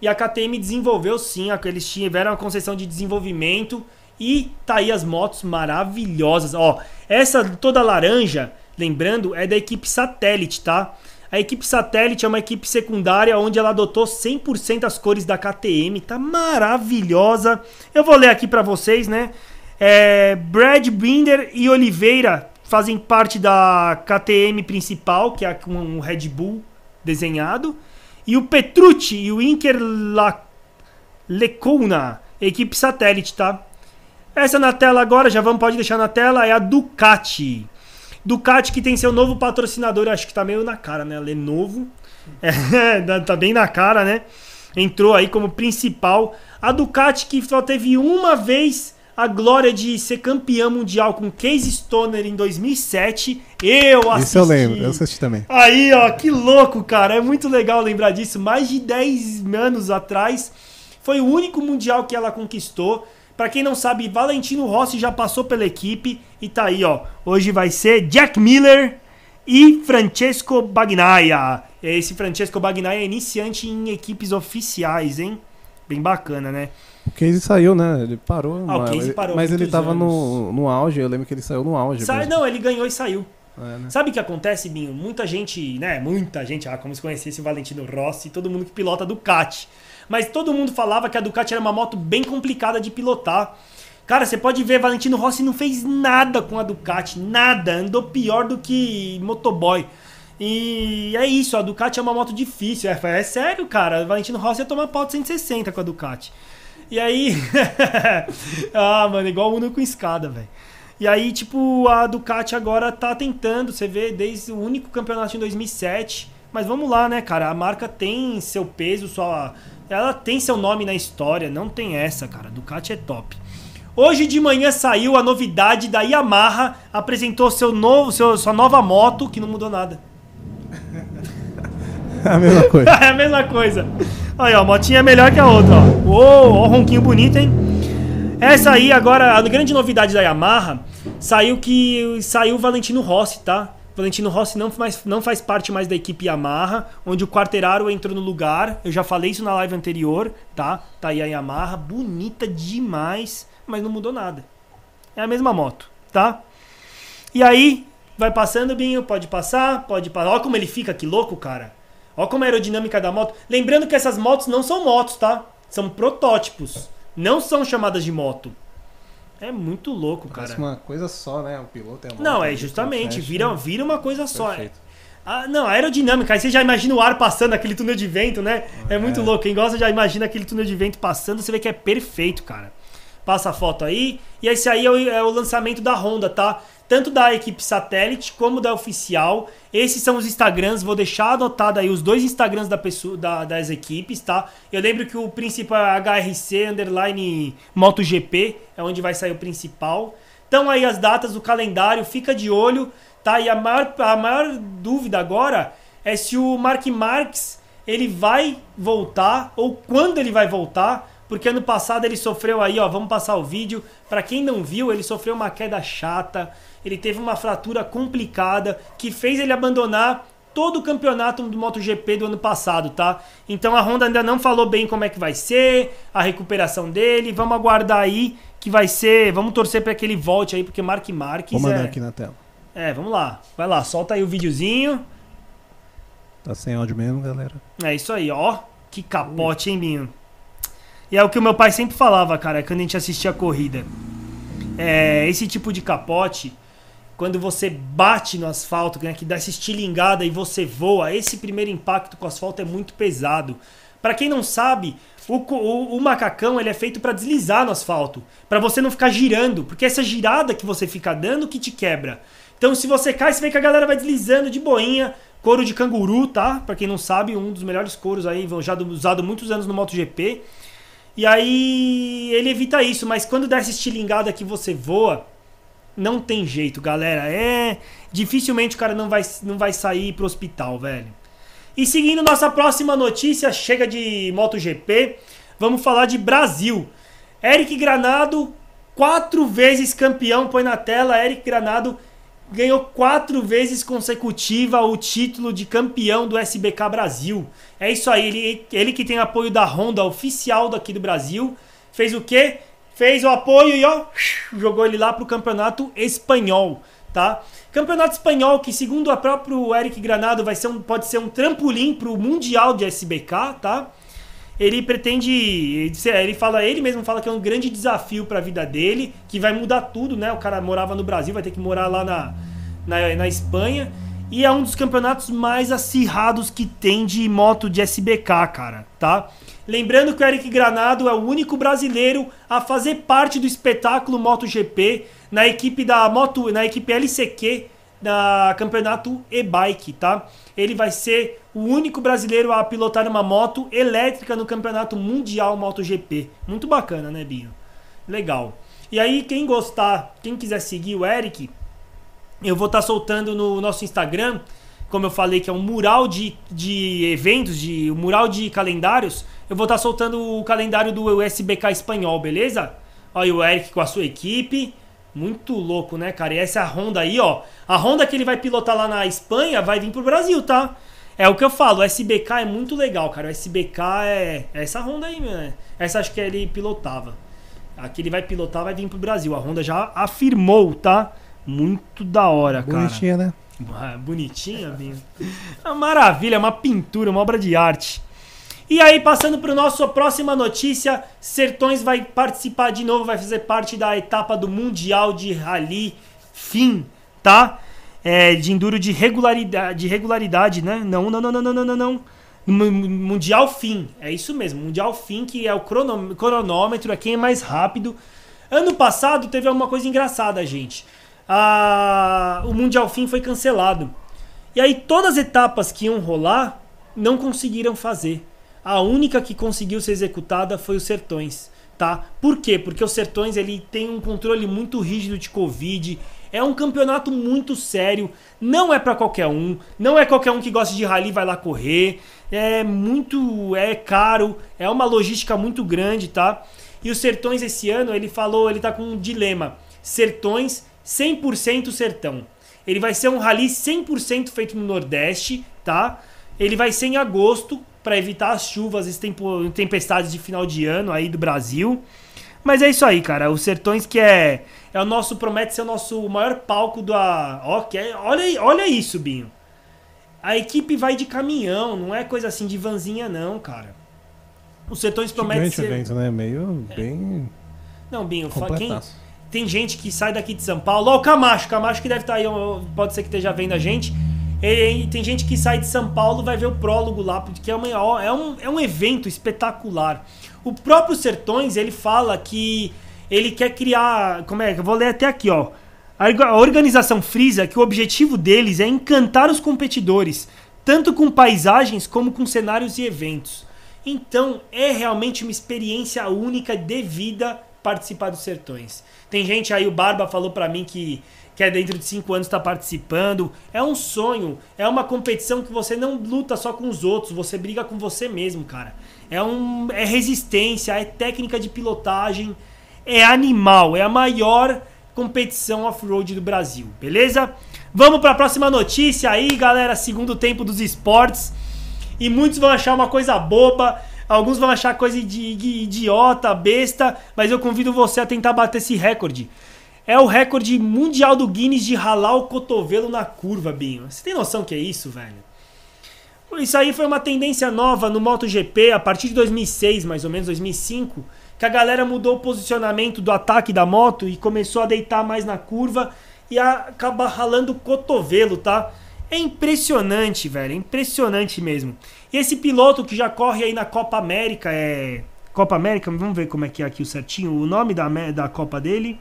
e a KTM desenvolveu sim, eles tiveram a concessão de desenvolvimento, e tá aí as motos maravilhosas, ó, essa toda laranja, lembrando, é da equipe satélite, tá? A equipe satélite é uma equipe secundária, onde ela adotou 100% as cores da KTM, tá maravilhosa, eu vou ler aqui pra vocês, né? Brad Binder e Oliveira fazem parte da KTM principal, que é um Red Bull desenhado. E o Petrucci e o Inker Lecuna, equipe satélite, tá? Essa na tela agora, pode deixar na tela, é a Ducati. Ducati que tem seu novo patrocinador, acho que tá meio na cara, né? Lenovo. Tá bem na cara, né? Entrou aí como principal. A Ducati que só teve uma vez a glória de ser campeã mundial com Casey Stoner em 2007. Eu assisti. Isso eu lembro, eu assisti também. Aí, ó, que louco, cara. É muito legal lembrar disso. Mais de 10 anos atrás, foi o único mundial que ela conquistou. Pra quem não sabe, Valentino Rossi já passou pela equipe. E tá aí, ó. Hoje vai ser Jack Miller e Francesco Bagnaia. Esse Francesco Bagnaia é iniciante em equipes oficiais, hein? Bem bacana, né? O Casey saiu, né? Ele parou. Mas ele tava no auge, eu lembro que ele saiu no auge. Não, ele ganhou e saiu. Né? Sabe o que acontece, Binho? Muita gente, né? Como se conhecesse o Valentino Rossi, todo mundo que pilota Ducati. Mas todo mundo falava que a Ducati era uma moto bem complicada de pilotar. Cara, você pode ver, Valentino Rossi não fez nada com a Ducati, nada. Andou pior do que motoboy. E é isso, a Ducati é uma moto difícil. É sério, cara. O Valentino Rossi ia tomar pau de 160 com a Ducati. E aí, mano, igual Uno com escada, velho. E aí, tipo, a Ducati agora tá tentando, você vê, desde o único campeonato em 2007. Mas vamos lá, né, cara, a marca tem seu peso, ela tem seu nome na história, não tem essa, cara, a Ducati é top. Hoje de manhã saiu a novidade da Yamaha, apresentou sua nova moto, que não mudou nada. A mesma coisa. É a mesma coisa. Aí, ó, a motinha é melhor que a outra, ó. Uou, ó o ronquinho bonito, hein? Essa aí, agora, a grande novidade da Yamaha, saiu o Valentino Rossi, tá? Valentino Rossi não faz parte mais da equipe Yamaha, onde o Quartararo entrou no lugar. Eu já falei isso na live anterior, tá? Tá aí a Yamaha, bonita demais, mas não mudou nada. É a mesma moto, tá? E aí, vai passando, Binho, pode passar, pode parar. Ó como ele fica, que louco, cara. Ó como a aerodinâmica da moto. Lembrando que essas motos não são motos, tá? São protótipos, não são chamadas de moto. É muito louco, parece, cara. Parece uma coisa só, né? O piloto é uma moto. Não, é justamente. Vira uma coisa perfeito. Só. Ah, não, a aerodinâmica. Aí você já imagina o ar passando, aquele túnel de vento, né? É muito louco. Quem gosta já imagina aquele túnel de vento passando. Você vê que é perfeito, cara. Passa a foto aí. E esse aí é o lançamento da Honda, tá? Tanto da equipe satélite como da oficial. Esses são os Instagrams. Vou deixar anotado aí os dois Instagrams das equipes, tá? Eu lembro que o principal é hrc_MotoGP. É onde vai sair o principal. Então aí as datas, o calendário. Fica de olho, tá? E a maior dúvida agora é se o Mark Marques ele vai voltar ou quando ele vai voltar. Porque ano passado ele sofreu aí, ó, vamos passar o vídeo. Pra quem não viu, ele sofreu uma queda chata, ele teve uma fratura complicada, que fez ele abandonar todo o campeonato do MotoGP do ano passado, tá? Então a Honda ainda não falou bem como é que vai ser a recuperação dele, vamos aguardar aí que vai ser, vamos torcer pra que ele volte aí, porque Mark Marques... Vou mandar aqui na tela. É, vamos lá, vai lá, solta aí o videozinho. Tá sem áudio mesmo, galera. É isso aí, ó, que capote, hein, Binho? E é o que o meu pai sempre falava, cara, quando a gente assistia a corrida. É, esse tipo de capote, quando você bate no asfalto, né, que dá essa estilingada e você voa, esse primeiro impacto com o asfalto é muito pesado. Pra quem não sabe, o macacão ele é feito pra deslizar no asfalto, pra você não ficar girando, porque essa girada que você fica dando que te quebra. Então se você cai, você vê que a galera vai deslizando de boinha. Couro de canguru, tá? Pra quem não sabe, um dos melhores couros aí, já usado muitos anos no MotoGP. E aí ele evita isso, mas quando dá essa estilingada que você voa, não tem jeito, galera. É, dificilmente o cara não vai sair pro hospital, velho. E seguindo nossa próxima notícia, chega de MotoGP, vamos falar de Brasil. Eric Granado, 4 vezes campeão, põe na tela, Eric Granado ganhou 4 vezes consecutiva o título de campeão do SBK Brasil. É isso aí, ele que tem apoio da Honda oficial daqui do Brasil. Fez o quê? Fez o apoio e ó, jogou ele lá pro campeonato espanhol, tá? Campeonato espanhol que, segundo o próprio Eric Granado, pode ser um trampolim pro Mundial de SBK, tá? Ele pretende, ele mesmo fala que é um grande desafio para a vida dele, que vai mudar tudo, né? O cara morava no Brasil, vai ter que morar lá na Espanha, e é um dos campeonatos mais acirrados que tem de moto de SBK, cara, tá? Lembrando que o Eric Granado é o único brasileiro a fazer parte do espetáculo MotoGP na equipe LCQ, da campeonato e-bike, tá? Ele vai ser o único brasileiro a pilotar uma moto elétrica no campeonato mundial MotoGP. Muito bacana, né, Binho? Legal. E aí, quem gostar, quem quiser seguir o Eric, eu vou estar soltando no nosso Instagram, como eu falei, que é um mural de eventos, um mural de calendários. Eu vou estar soltando o calendário do SBK espanhol, beleza? Olha o Eric com a sua equipe. Muito louco, né, cara? E essa é a Honda aí, ó. A Honda que ele vai pilotar lá na Espanha vai vir pro Brasil, tá? É o que eu falo, o SBK é muito legal, cara. O SBK é essa Honda aí, né? Essa acho que ele pilotava. A que ele vai pilotar vai vir pro Brasil. A Honda já afirmou, tá? Muito da hora, bonitinha, cara. Bonitinha, né? Bonitinha, Binho. É uma maravilha, é uma pintura, uma obra de arte. E aí, passando para a nossa próxima notícia, Sertões vai participar de novo, vai fazer parte da etapa do Mundial de Rally Fim, tá? É, de enduro de regularidade, né? Não. Mundial Fim, é isso mesmo, Mundial Fim, que é o cronômetro, é quem é mais rápido. Ano passado teve alguma coisa engraçada, gente. O Mundial Fim foi cancelado. E aí todas as etapas que iam rolar não conseguiram fazer. A única que conseguiu ser executada foi o Sertões, tá? Por quê? Porque o Sertões ele tem um controle muito rígido de Covid, É um campeonato muito sério, não é pra qualquer um, não é qualquer um que gosta de rally vai lá correr, é caro, é uma logística muito grande, tá? E o Sertões esse ano, ele falou, ele tá com um dilema, Sertões 100% Sertão. Ele vai ser um rally 100% feito no Nordeste, tá? Ele vai ser em agosto, para evitar as chuvas, as tempestades de final de ano aí do Brasil. Mas é isso aí, cara. O Sertões que é o nosso, promete ser o nosso maior palco da... Olha isso, Binho. A equipe vai de caminhão, não é coisa assim de vanzinha não, cara. O Sertões promete ser... Gigante evento, né? Meio bem... Não, Binho, quem... Tem gente que sai daqui de São Paulo. Ó, o Camacho que deve estar aí, pode ser que esteja vendo a gente. E tem gente que sai de São Paulo, vai ver o prólogo lá, porque é um evento espetacular. O próprio Sertões, ele fala que ele quer criar... Como é? Eu vou ler até aqui, ó. A organização frisa que o objetivo deles é encantar os competidores, tanto com paisagens como com cenários e eventos. Então, é realmente uma experiência única de vida participar dos Sertões. Tem gente aí, o Barba falou pra mim que é dentro de 5 anos está participando. É um sonho, é uma competição que você não luta só com os outros, você briga com você mesmo, cara. É resistência, é técnica de pilotagem, é animal, é a maior competição off-road do Brasil, beleza? Vamos para a próxima notícia aí, galera, segundo tempo dos esportes. E muitos vão achar uma coisa boba, alguns vão achar coisa de idiota, besta, mas eu convido você a tentar bater esse recorde. É o recorde mundial do Guinness de ralar o cotovelo na curva, Binho. Você tem noção que é isso, velho? Isso aí foi uma tendência nova no MotoGP, a partir de 2006, mais ou menos, 2005, que a galera mudou o posicionamento do ataque da moto e começou a deitar mais na curva e acaba ralando o cotovelo, tá? É impressionante, velho, é impressionante mesmo. E esse piloto que já corre aí na Copa América, Copa América, vamos ver como é que é aqui o certinho, o nome da Copa dele...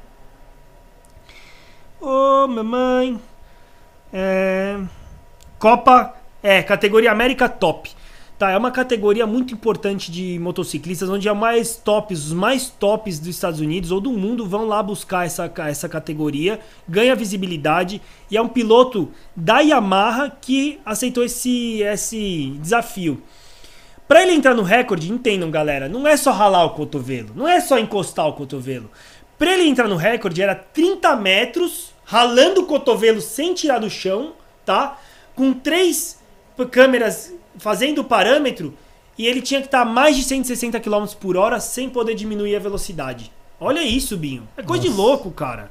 Ô, mamãe... Copa... categoria América Top. Tá, é uma categoria muito importante de motociclistas, onde os mais tops dos Estados Unidos ou do mundo vão lá buscar essa categoria, ganha visibilidade, e é um piloto da Yamaha que aceitou esse desafio. Pra ele entrar no recorde, entendam, galera, não é só ralar o cotovelo, não é só encostar o cotovelo. Pra ele entrar no recorde, era 30 metros... ralando o cotovelo sem tirar do chão, tá? Com 3 câmeras fazendo o parâmetro, e ele tinha que estar a mais de 160 km por hora sem poder diminuir a velocidade. Olha isso, Binho. É coisa de louco, cara.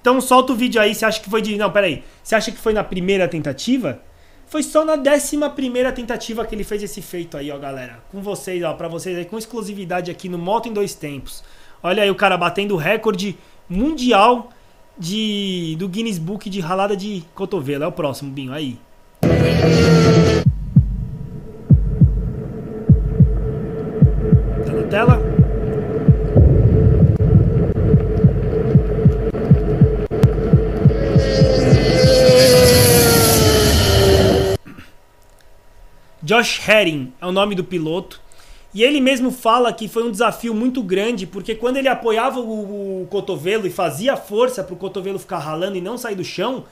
Então solta o vídeo aí, você acha que foi de... Não, peraí. Você acha que foi na primeira tentativa? Foi só na 11ª tentativa que ele fez esse feito aí, ó, galera. Com vocês, ó, pra vocês aí, com exclusividade aqui no Moto em 2 Tempos. Olha aí o cara batendo o recorde mundial... do Guinness Book de ralada de cotovelo. É o próximo, Binho, aí. Tá na tela? Josh Herring é o nome do piloto. E ele mesmo fala que foi um desafio muito grande, porque quando ele apoiava o cotovelo e fazia força para o cotovelo ficar ralando e não sair do chão,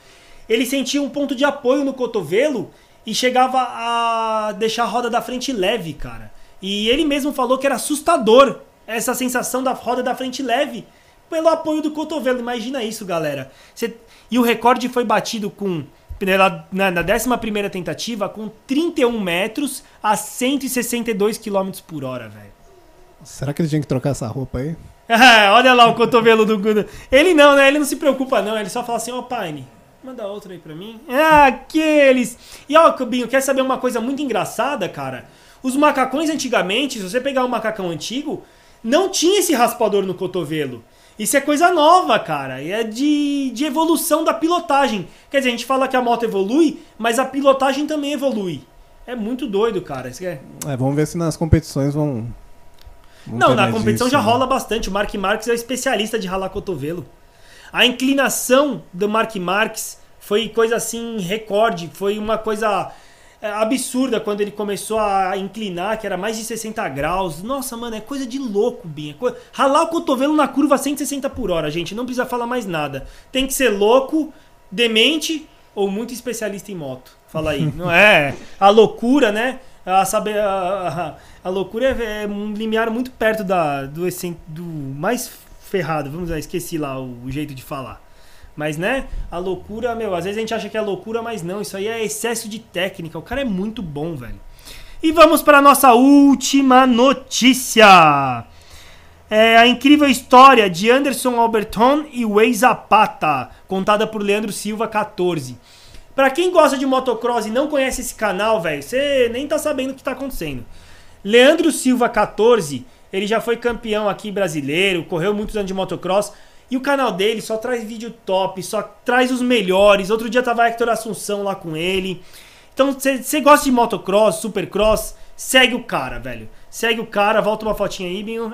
ele sentia um ponto de apoio no cotovelo e chegava a deixar a roda da frente leve, cara. E ele mesmo falou que era assustador essa sensação da roda da frente leve pelo apoio do cotovelo. Imagina isso, galera. E o recorde foi batido com... na 11ª tentativa, com 31 metros a 162 km por hora, velho. Será que ele tinha que trocar essa roupa aí? Olha lá o cotovelo do Guda. Ele não, né? Ele não se preocupa, não. Ele só fala assim, ó, Paine, manda outra aí pra mim. Aqueles... E ó, Cubinho, quer saber uma coisa muito engraçada, cara? Os macacões antigamente, se você pegar um macacão antigo, não tinha esse raspador no cotovelo. Isso é coisa nova, cara, e é de evolução da pilotagem. Quer dizer, a gente fala que a moto evolui, mas a pilotagem também evolui. É muito doido, cara. Isso vamos ver se nas competições vão... Não, na competição já rola bastante. O Mark Marques é o especialista de ralar cotovelo. A inclinação do Mark Marques foi coisa assim, recorde, foi uma coisa... absurda quando ele começou a inclinar, que era mais de 60 graus. Nossa, mano, é coisa de louco, Binho. Ralar o cotovelo na curva 160 por hora, gente. Não precisa falar mais nada. Tem que ser louco, demente ou muito especialista em moto. Fala aí. Não é? A loucura, né? A loucura é um limiar muito perto do mais ferrado. Vamos lá, esqueci lá o jeito de falar. Mas, né, a loucura, meu, às vezes a gente acha que é loucura, mas não, isso aí é excesso de técnica. O cara é muito bom, velho. E vamos para a nossa última notícia. É a incrível história de Anderson Alberton e Wei Zapata, contada por Leandro Silva, 14. Pra quem gosta de motocross e não conhece esse canal, velho, você nem tá sabendo o que tá acontecendo. Leandro Silva, 14, ele já foi campeão aqui brasileiro, correu muitos anos de motocross. E o canal dele só traz vídeo top, só traz os melhores. Outro dia tava Héctor Assunção lá com ele. Então, se você gosta de motocross, supercross, segue o cara, velho. Segue o cara, volta uma fotinha aí, Binho.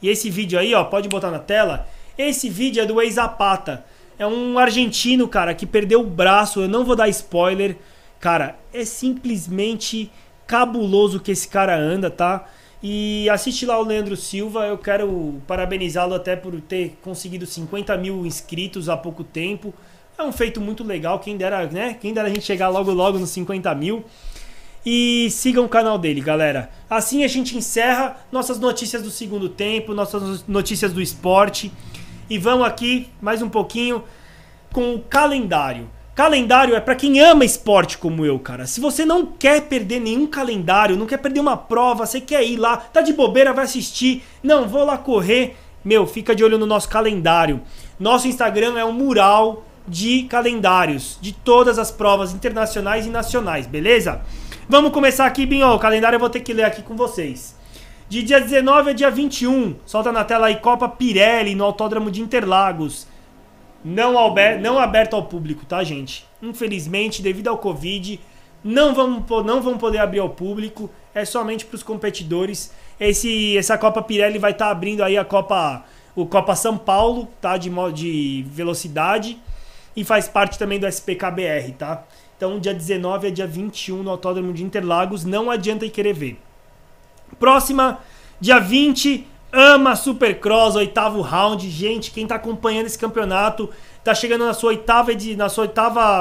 E esse vídeo aí, ó, pode botar na tela. Esse vídeo é do Wei Zapata. É um argentino, cara, que perdeu o braço. Eu não vou dar spoiler. Cara, é simplesmente cabuloso que esse cara anda, tá? E assiste lá o Leandro Silva, eu quero parabenizá-lo até por ter conseguido 50 mil inscritos há pouco tempo. É um feito muito legal, quem dera, né? Quem dera a gente chegar logo logo nos 50 mil. E sigam o canal dele, galera. Assim a gente encerra nossas notícias do segundo tempo, nossas notícias do esporte. E vamos aqui, mais um pouquinho, com o calendário. Calendário é pra quem ama esporte como eu, cara. Se você não quer perder nenhum calendário, não quer perder uma prova, você quer ir lá, tá de bobeira, vai assistir. Não, vou lá correr. Meu, fica de olho no nosso calendário. Nosso Instagram é um mural de calendários, de todas as provas internacionais e nacionais, beleza? Vamos começar aqui, Binho. O calendário eu vou ter que ler aqui com vocês. De dia 19 a dia 21, solta na tela aí Copa Pirelli no Autódromo de Interlagos. Não aberto ao público, tá, gente? Infelizmente, devido ao Covid, não vão poder abrir ao público. É somente para os competidores. Essa Copa Pirelli vai estar abrindo aí o Copa São Paulo, tá? De velocidade. E faz parte também do SPKBR, tá? Então, dia 19 a dia 21 no Autódromo de Interlagos. Não adianta ir querer ver. Próxima, dia 20... Ama Supercross, oitavo round. Gente, quem tá acompanhando esse campeonato tá chegando no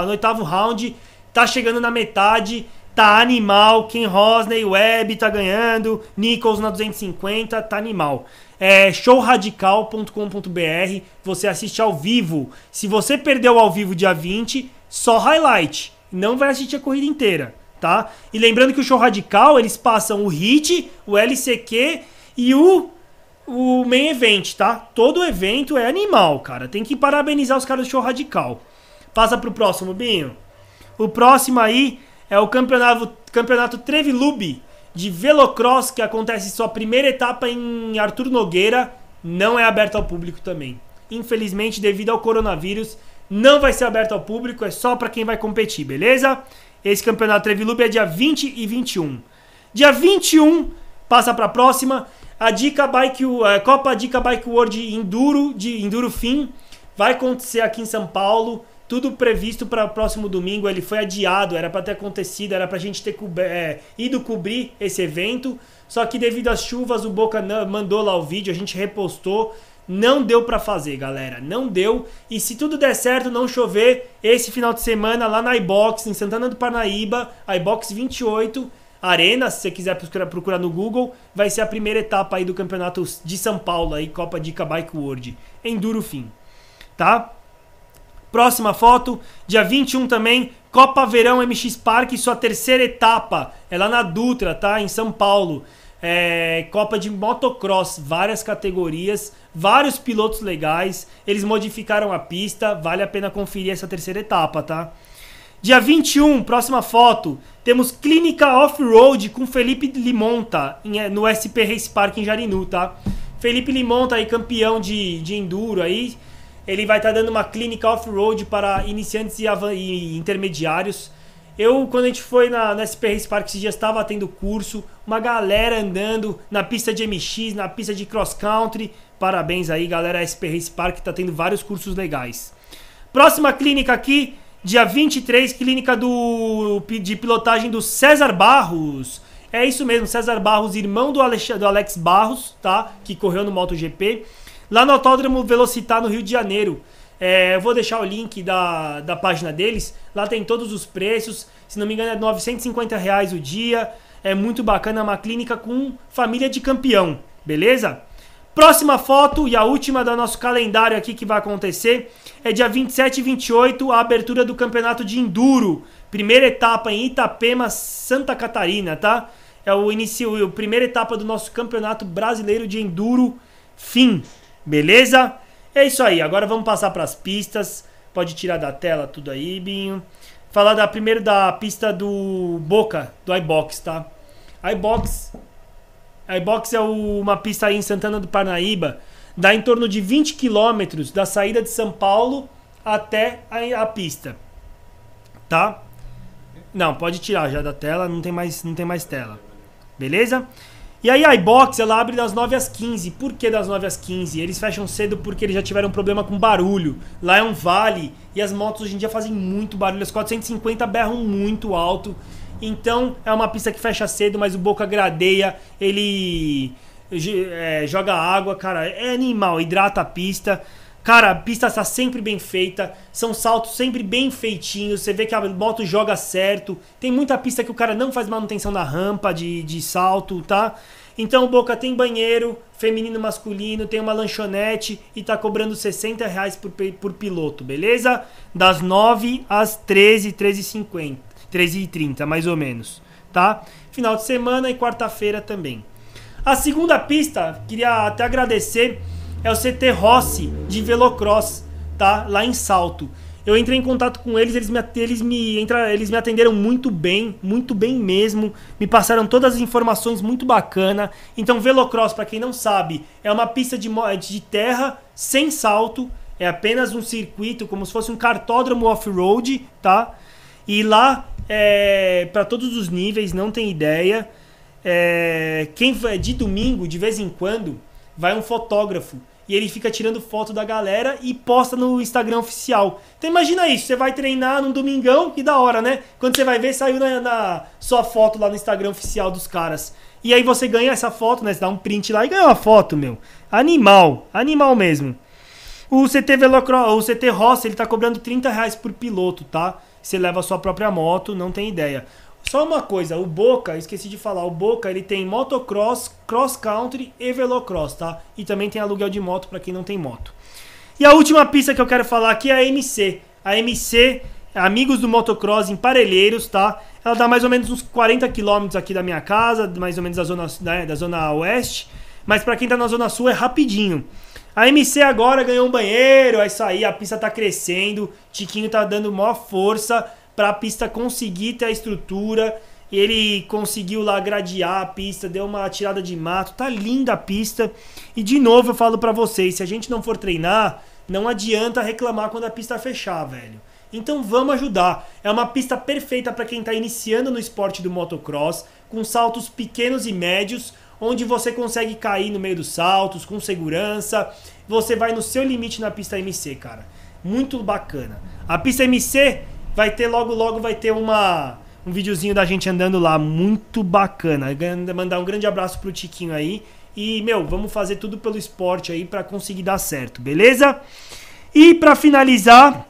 oitavo round, tá chegando na metade, tá animal. Ken Rosney, Webb tá ganhando, Nichols na 250, tá animal. É showradical.com.br, você assiste ao vivo. Se você perdeu ao vivo dia 20, só highlight, não vai assistir a corrida inteira, tá? E lembrando que o Show Radical, eles passam o hit, o LCQ e o main event, tá? Todo evento é animal, cara. Tem que parabenizar os caras do Show Radical. Passa pro próximo, Binho. O próximo aí é o campeonato Trevilub de Velocross, que acontece sua primeira etapa em Arthur Nogueira. Não é aberto ao público também. Infelizmente, devido ao coronavírus, não vai ser aberto ao público. É só pra quem vai competir, beleza? Esse campeonato Trevilub é dia 20 e 21. Dia 21, passa pra próxima... Copa Dica Bike World Enduro, de Enduro Fim, vai acontecer aqui em São Paulo, tudo previsto para o próximo domingo. Ele foi adiado, era para ter acontecido, era para a gente ter ido cobrir esse evento, só que devido às chuvas, o Boca mandou lá o vídeo, a gente repostou, não deu para fazer, galera, não deu. E se tudo der certo, não chover, esse final de semana lá na iBox, em Santana do Parnaíba, iBox 28, Arena, se você quiser procurar no Google, vai ser a primeira etapa aí do Campeonato de São Paulo, aí, Copa Dica Bike World, Enduro Fim, tá? Próxima foto, dia 21 também, Copa Verão MX Park, sua terceira etapa, é lá na Dutra, tá? Em São Paulo, Copa de Motocross, várias categorias, vários pilotos legais, eles modificaram a pista, vale a pena conferir essa terceira etapa, tá? Dia 21, próxima foto, temos Clínica Off-Road com Felipe Limonta no SP Race Park em Jarinu, tá? Felipe Limonta aí, campeão de Enduro aí, ele vai estar dando uma clínica off-road para iniciantes e intermediários. Quando a gente foi na SP Race Park, já estava tendo curso, uma galera andando na pista de MX, na pista de cross country. Parabéns aí, galera, a SP Race Park tá tendo vários cursos legais. Próxima clínica aqui, Dia 23, clínica de pilotagem do César Barros. É isso mesmo, César Barros, irmão do Alex Barros, tá? Que correu no MotoGP. Lá no Autódromo Velocitar, no Rio de Janeiro. É, eu vou deixar o link da página deles. Lá tem todos os preços. Se não me engano, é R$ 950 reais o dia. É muito bacana, uma clínica com família de campeão. Beleza? Próxima foto e a última do nosso calendário aqui que vai acontecer é dia 27 e 28, a abertura do campeonato de Enduro. Primeira etapa em Itapema, Santa Catarina, tá? É o início, a primeira etapa do nosso campeonato brasileiro de Enduro Fim. Beleza? É isso aí, agora vamos passar para as pistas. Pode tirar da tela tudo aí, Binho. Falar primeiro da pista do Boca, do iBox, tá? iBox é uma pista aí em Santana do Parnaíba. Dá em torno de 20 km da saída de São Paulo até a pista. Tá? Não, pode tirar já da tela, não tem mais tela. Beleza? E aí a iBox, ela abre das 9 às 15. Por que das 9 às 15? Eles fecham cedo porque eles já tiveram um problema com barulho. Lá é um vale e as motos hoje em dia fazem muito barulho. As 450 berram muito alto. Então é uma pista que fecha cedo, mas o Boca gradeia, ele joga água, cara, é animal, hidrata a pista. Cara, a pista está sempre bem feita, são saltos sempre bem feitinhos, você vê que a moto joga certo. Tem muita pista que o cara não faz manutenção na rampa de salto, tá? Então o Boca tem banheiro, feminino, masculino, tem uma lanchonete e tá cobrando 60 reais por piloto, beleza? Das 9 às 13h50. 13h30, mais ou menos, tá? Final de semana e quarta-feira também. A segunda pista, queria até agradecer, é o CT Rossi de Velocross, tá? Lá em Salto. Eu entrei em contato com eles, eles me atenderam muito bem mesmo. Me passaram todas as informações, muito bacana. Então, Velocross, para quem não sabe, é uma pista de terra sem salto. É apenas um circuito, como se fosse um cartódromo off-road, tá? E lá, para todos os níveis, não tem ideia. Quem vai de domingo, de vez em quando, vai um fotógrafo. E ele fica tirando foto da galera e posta no Instagram oficial. Então imagina isso, você vai treinar num domingão, que da hora, né? Quando você vai ver, saiu na sua foto lá no Instagram oficial dos caras. E aí você ganha essa foto, né? Você dá um print lá e ganha uma foto, meu. Animal, animal mesmo. O CT Rossi, ele tá cobrando 30 reais por piloto, tá? Você leva a sua própria moto, não tem ideia. Só uma coisa, o Boca, esqueci de falar, o Boca ele tem motocross, cross country e velocross, tá? E também tem aluguel de moto pra quem não tem moto. E a última pista que eu quero falar aqui é a MC. A MC, Amigos do Motocross em Parelheiros, tá? Ela dá mais ou menos uns 40 km aqui da minha casa, mais ou menos da zona oeste. Mas pra quem tá na zona sul é rapidinho. A MC agora ganhou um banheiro, é isso aí, a pista tá crescendo, Tiquinho tá dando maior força pra a pista conseguir ter a estrutura, ele conseguiu lá gradear a pista, deu uma tirada de mato, tá linda a pista. E de novo eu falo pra vocês, se a gente não for treinar, não adianta reclamar quando a pista fechar, velho. Então vamos ajudar, é uma pista perfeita pra quem tá iniciando no esporte do motocross, com saltos pequenos e médios, onde você consegue cair no meio dos saltos, com segurança. Você vai no seu limite na pista MC, cara. Muito bacana. A pista MC vai ter logo vai ter um videozinho da gente andando lá. Muito bacana. Mandar um grande abraço pro Tiquinho aí. E, meu, vamos fazer tudo pelo esporte aí pra conseguir dar certo, beleza? E pra finalizar,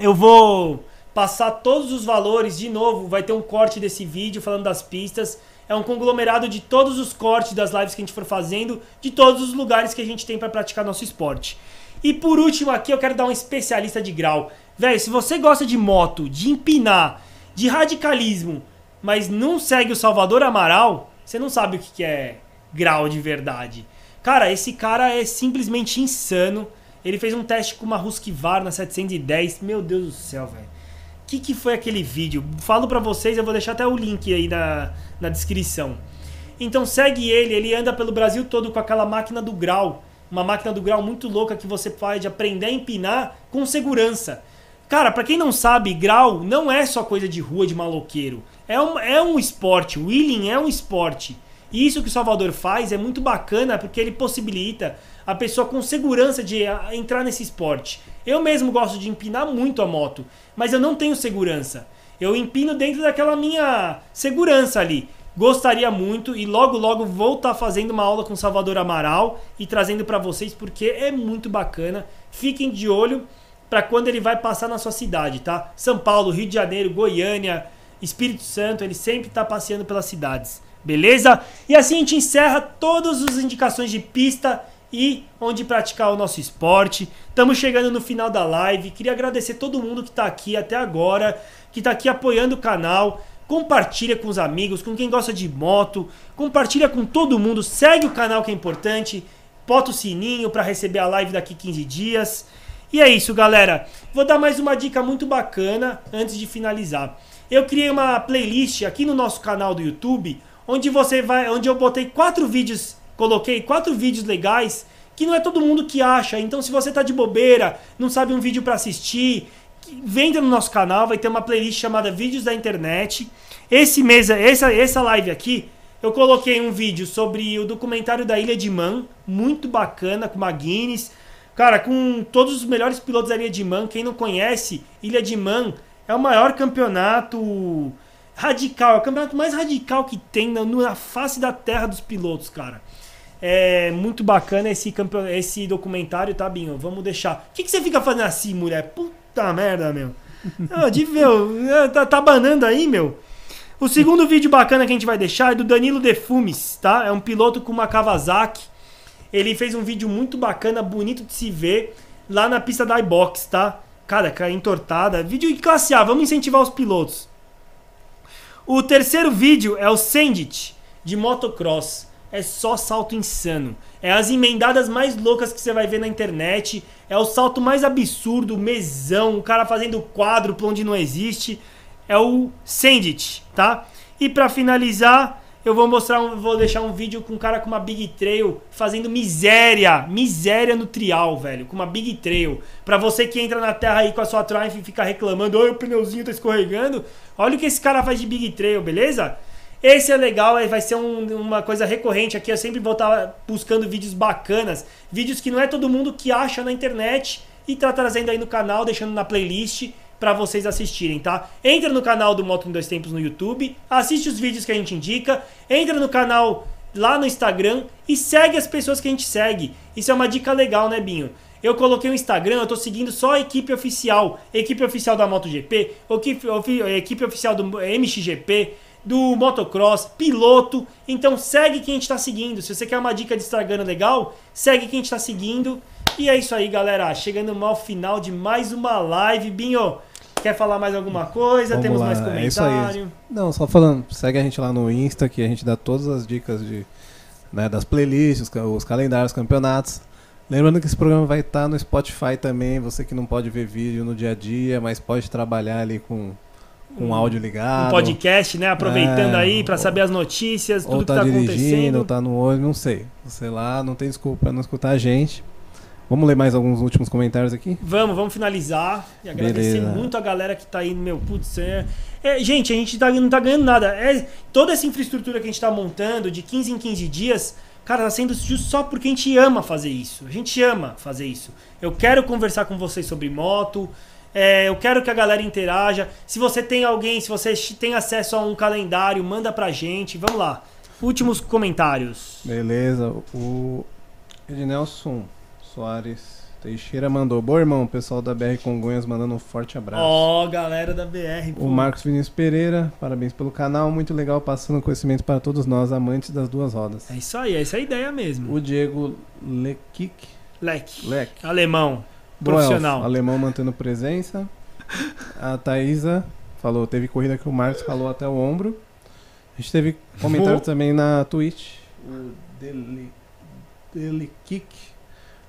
eu vou passar todos os valores de novo. Vai ter um corte desse vídeo falando das pistas. É um conglomerado de todos os cortes das lives que a gente for fazendo, de todos os lugares que a gente tem para praticar nosso esporte. E por último aqui eu quero dar um especialista de grau. Velho, se você gosta de moto, de empinar, de radicalismo, mas não segue o Salvador Amaral, você não sabe o que é grau de verdade. Cara, esse cara é simplesmente insano. Ele fez um teste com uma Husqvarna 710. Meu Deus do céu, velho. O que foi aquele vídeo? Falo pra vocês, eu vou deixar até o link aí na descrição. Então segue ele anda pelo Brasil todo com aquela máquina do grau. Uma máquina do grau muito louca que você pode aprender a empinar com segurança. Cara, pra quem não sabe, grau não é só coisa de rua, de maloqueiro. É um esporte, wheeling é um esporte. E isso que o Salvador faz é muito bacana, porque ele possibilita a pessoa com segurança de entrar nesse esporte. Eu mesmo gosto de empinar muito a moto, mas eu não tenho segurança. Eu empino dentro daquela minha segurança ali. Gostaria muito e logo logo vou estar fazendo uma aula com o Salvador Amaral e trazendo para vocês, porque é muito bacana. Fiquem de olho para quando ele vai passar na sua cidade, tá? São Paulo, Rio de Janeiro, Goiânia, Espírito Santo, ele sempre está passeando pelas cidades, beleza? E assim a gente encerra todas as indicações de pista e onde praticar o nosso esporte. Estamos chegando no final da live. Queria agradecer todo mundo que está aqui até agora, que está aqui apoiando o canal. Compartilha com os amigos, com quem gosta de moto, compartilha com todo mundo, segue o canal que é importante, bota o sininho para receber a live daqui 15 dias. E é isso, galera. Vou dar mais uma dica muito bacana antes de finalizar. Eu criei uma playlist aqui no nosso canal do YouTube, onde eu botei 4 vídeos, coloquei 4 vídeos legais, que não é todo mundo que acha. Então, se você tá de bobeira, não sabe um vídeo para assistir, venda no nosso canal, vai ter uma playlist chamada Vídeos da Internet. Essa live aqui, eu coloquei um vídeo sobre o documentário da Ilha de Man, muito bacana, com uma Guinness. Cara, com todos os melhores pilotos da Ilha de Man. Quem não conhece, Ilha de Man é o maior campeonato radical, é o campeonato mais radical que tem na face da terra dos pilotos, cara. É muito bacana esse documentário, tá, Binho? Vamos deixar. O que você fica fazendo assim, mulher? Puta merda, meu. Tá banando aí, meu. O segundo vídeo bacana que a gente vai deixar é do Danilo De Fumes, tá? É um piloto com uma Kawasaki. Ele fez um vídeo muito bacana, bonito de se ver, lá na pista da iBox, tá? Cara, entortada. Vídeo de classe A, vamos incentivar os pilotos. O terceiro vídeo é o Send It, de motocross. É só salto insano. É as emendadas mais loucas que você vai ver na internet. É o salto mais absurdo, mesão, o cara fazendo quádruplo onde não existe. É o Send It, tá? E pra finalizar, eu vou deixar um vídeo com um cara com uma Big Trail fazendo miséria no trial, velho. Com uma Big Trail. Pra você que entra na terra aí com a sua Triumph e fica reclamando, olha o pneuzinho tá escorregando. Olha o que esse cara faz de Big Trail, beleza? Esse é legal, vai ser uma coisa recorrente aqui. Eu sempre vou estar buscando vídeos bacanas. Vídeos que não é todo mundo que acha na internet e tá trazendo aí no canal, deixando na playlist para vocês assistirem, tá? Entra no canal do Moto em 2 Tempos no YouTube, assiste os vídeos que a gente indica, entra no canal lá no Instagram e segue as pessoas que a gente segue. Isso é uma dica legal, né, Binho? Eu coloquei o Instagram, eu tô seguindo só a equipe oficial da MotoGP, equipe oficial do MXGP, do motocross, piloto. Então segue quem a gente tá seguindo. Se você quer uma dica de Instagram legal, segue quem a gente tá seguindo. E é isso aí, galera. Chegando ao final de mais uma live. Binho, quer falar mais alguma coisa? Vamos Temos lá. Mais comentário? É isso aí. Não, só falando, segue a gente lá no Insta, que a gente dá todas as dicas das playlists, os calendários, os campeonatos. Lembrando que esse programa vai estar no Spotify também. Você que não pode ver vídeo no dia a dia, mas pode trabalhar ali com áudio ligado. Um podcast, né? Aproveitando aí para saber as notícias, tudo que tá acontecendo. Ou tá no olho, não sei. Sei lá, não tem desculpa pra não escutar a gente. Vamos ler mais alguns últimos comentários aqui? Vamos finalizar. E agradecer muito a galera que tá aí, meu, putz, gente, a gente não tá ganhando nada. Toda essa infraestrutura que a gente tá montando de 15 em 15 dias, cara, tá sendo justo só porque a gente ama fazer isso. A gente ama fazer isso. Eu quero conversar com vocês sobre moto. Eu quero que a galera interaja. Se você tem alguém, se você tem acesso a um calendário, manda pra gente. Vamos lá. Últimos comentários. Beleza. O Ednelson Soares Teixeira mandou. Boa, irmão. O pessoal da BR Congonhas mandando um forte abraço. Ó, galera da BR. Pô. O Marcos Vinícius Pereira. Parabéns pelo canal. Muito legal passando conhecimento para todos nós, amantes das duas rodas. É isso aí. Essa é a ideia mesmo. O Diego Leck. Alemão. Profissional. Elfo, alemão mantendo presença. A Thaisa falou, teve corrida que o Marcos falou até o ombro. A gente teve comentário também na Twitch. O Delikick.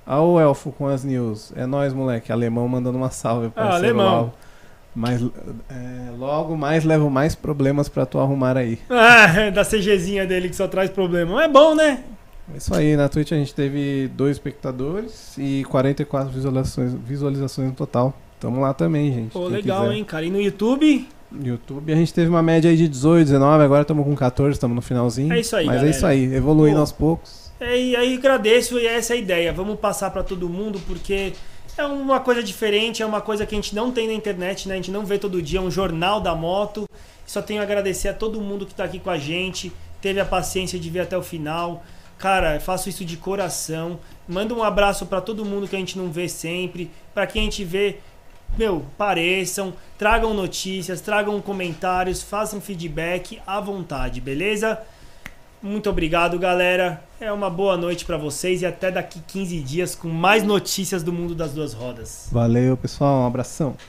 O Elfo com as news. É nóis, moleque. Alemão mandando uma salve para alemão. Mas, logo mais levo mais problemas para tu arrumar aí. Da CGzinha dele que só traz problema. É bom, né? É isso aí, na Twitch a gente teve 2 espectadores e 44 visualizações no total. Tamo lá também, gente. Pô, legal, hein, cara. E no YouTube? YouTube, a gente teve uma média aí de 18, 19, agora estamos com 14, estamos no finalzinho. É isso aí, mas galera, é isso aí, evoluindo aos poucos. É, e aí agradeço, e essa é a ideia, vamos passar para todo mundo, porque é uma coisa diferente, é uma coisa que a gente não tem na internet, né? A gente não vê todo dia, é um jornal da moto. Só tenho a agradecer a todo mundo que está aqui com a gente, teve a paciência de vir até o final. Cara, faço isso de coração. Manda um abraço para todo mundo que a gente não vê sempre, para quem a gente vê, meu, pareçam, tragam notícias, tragam comentários, façam feedback à vontade, beleza? Muito obrigado, galera. É uma boa noite para vocês e até daqui 15 dias com mais notícias do mundo das duas rodas. Valeu, pessoal. Um abração.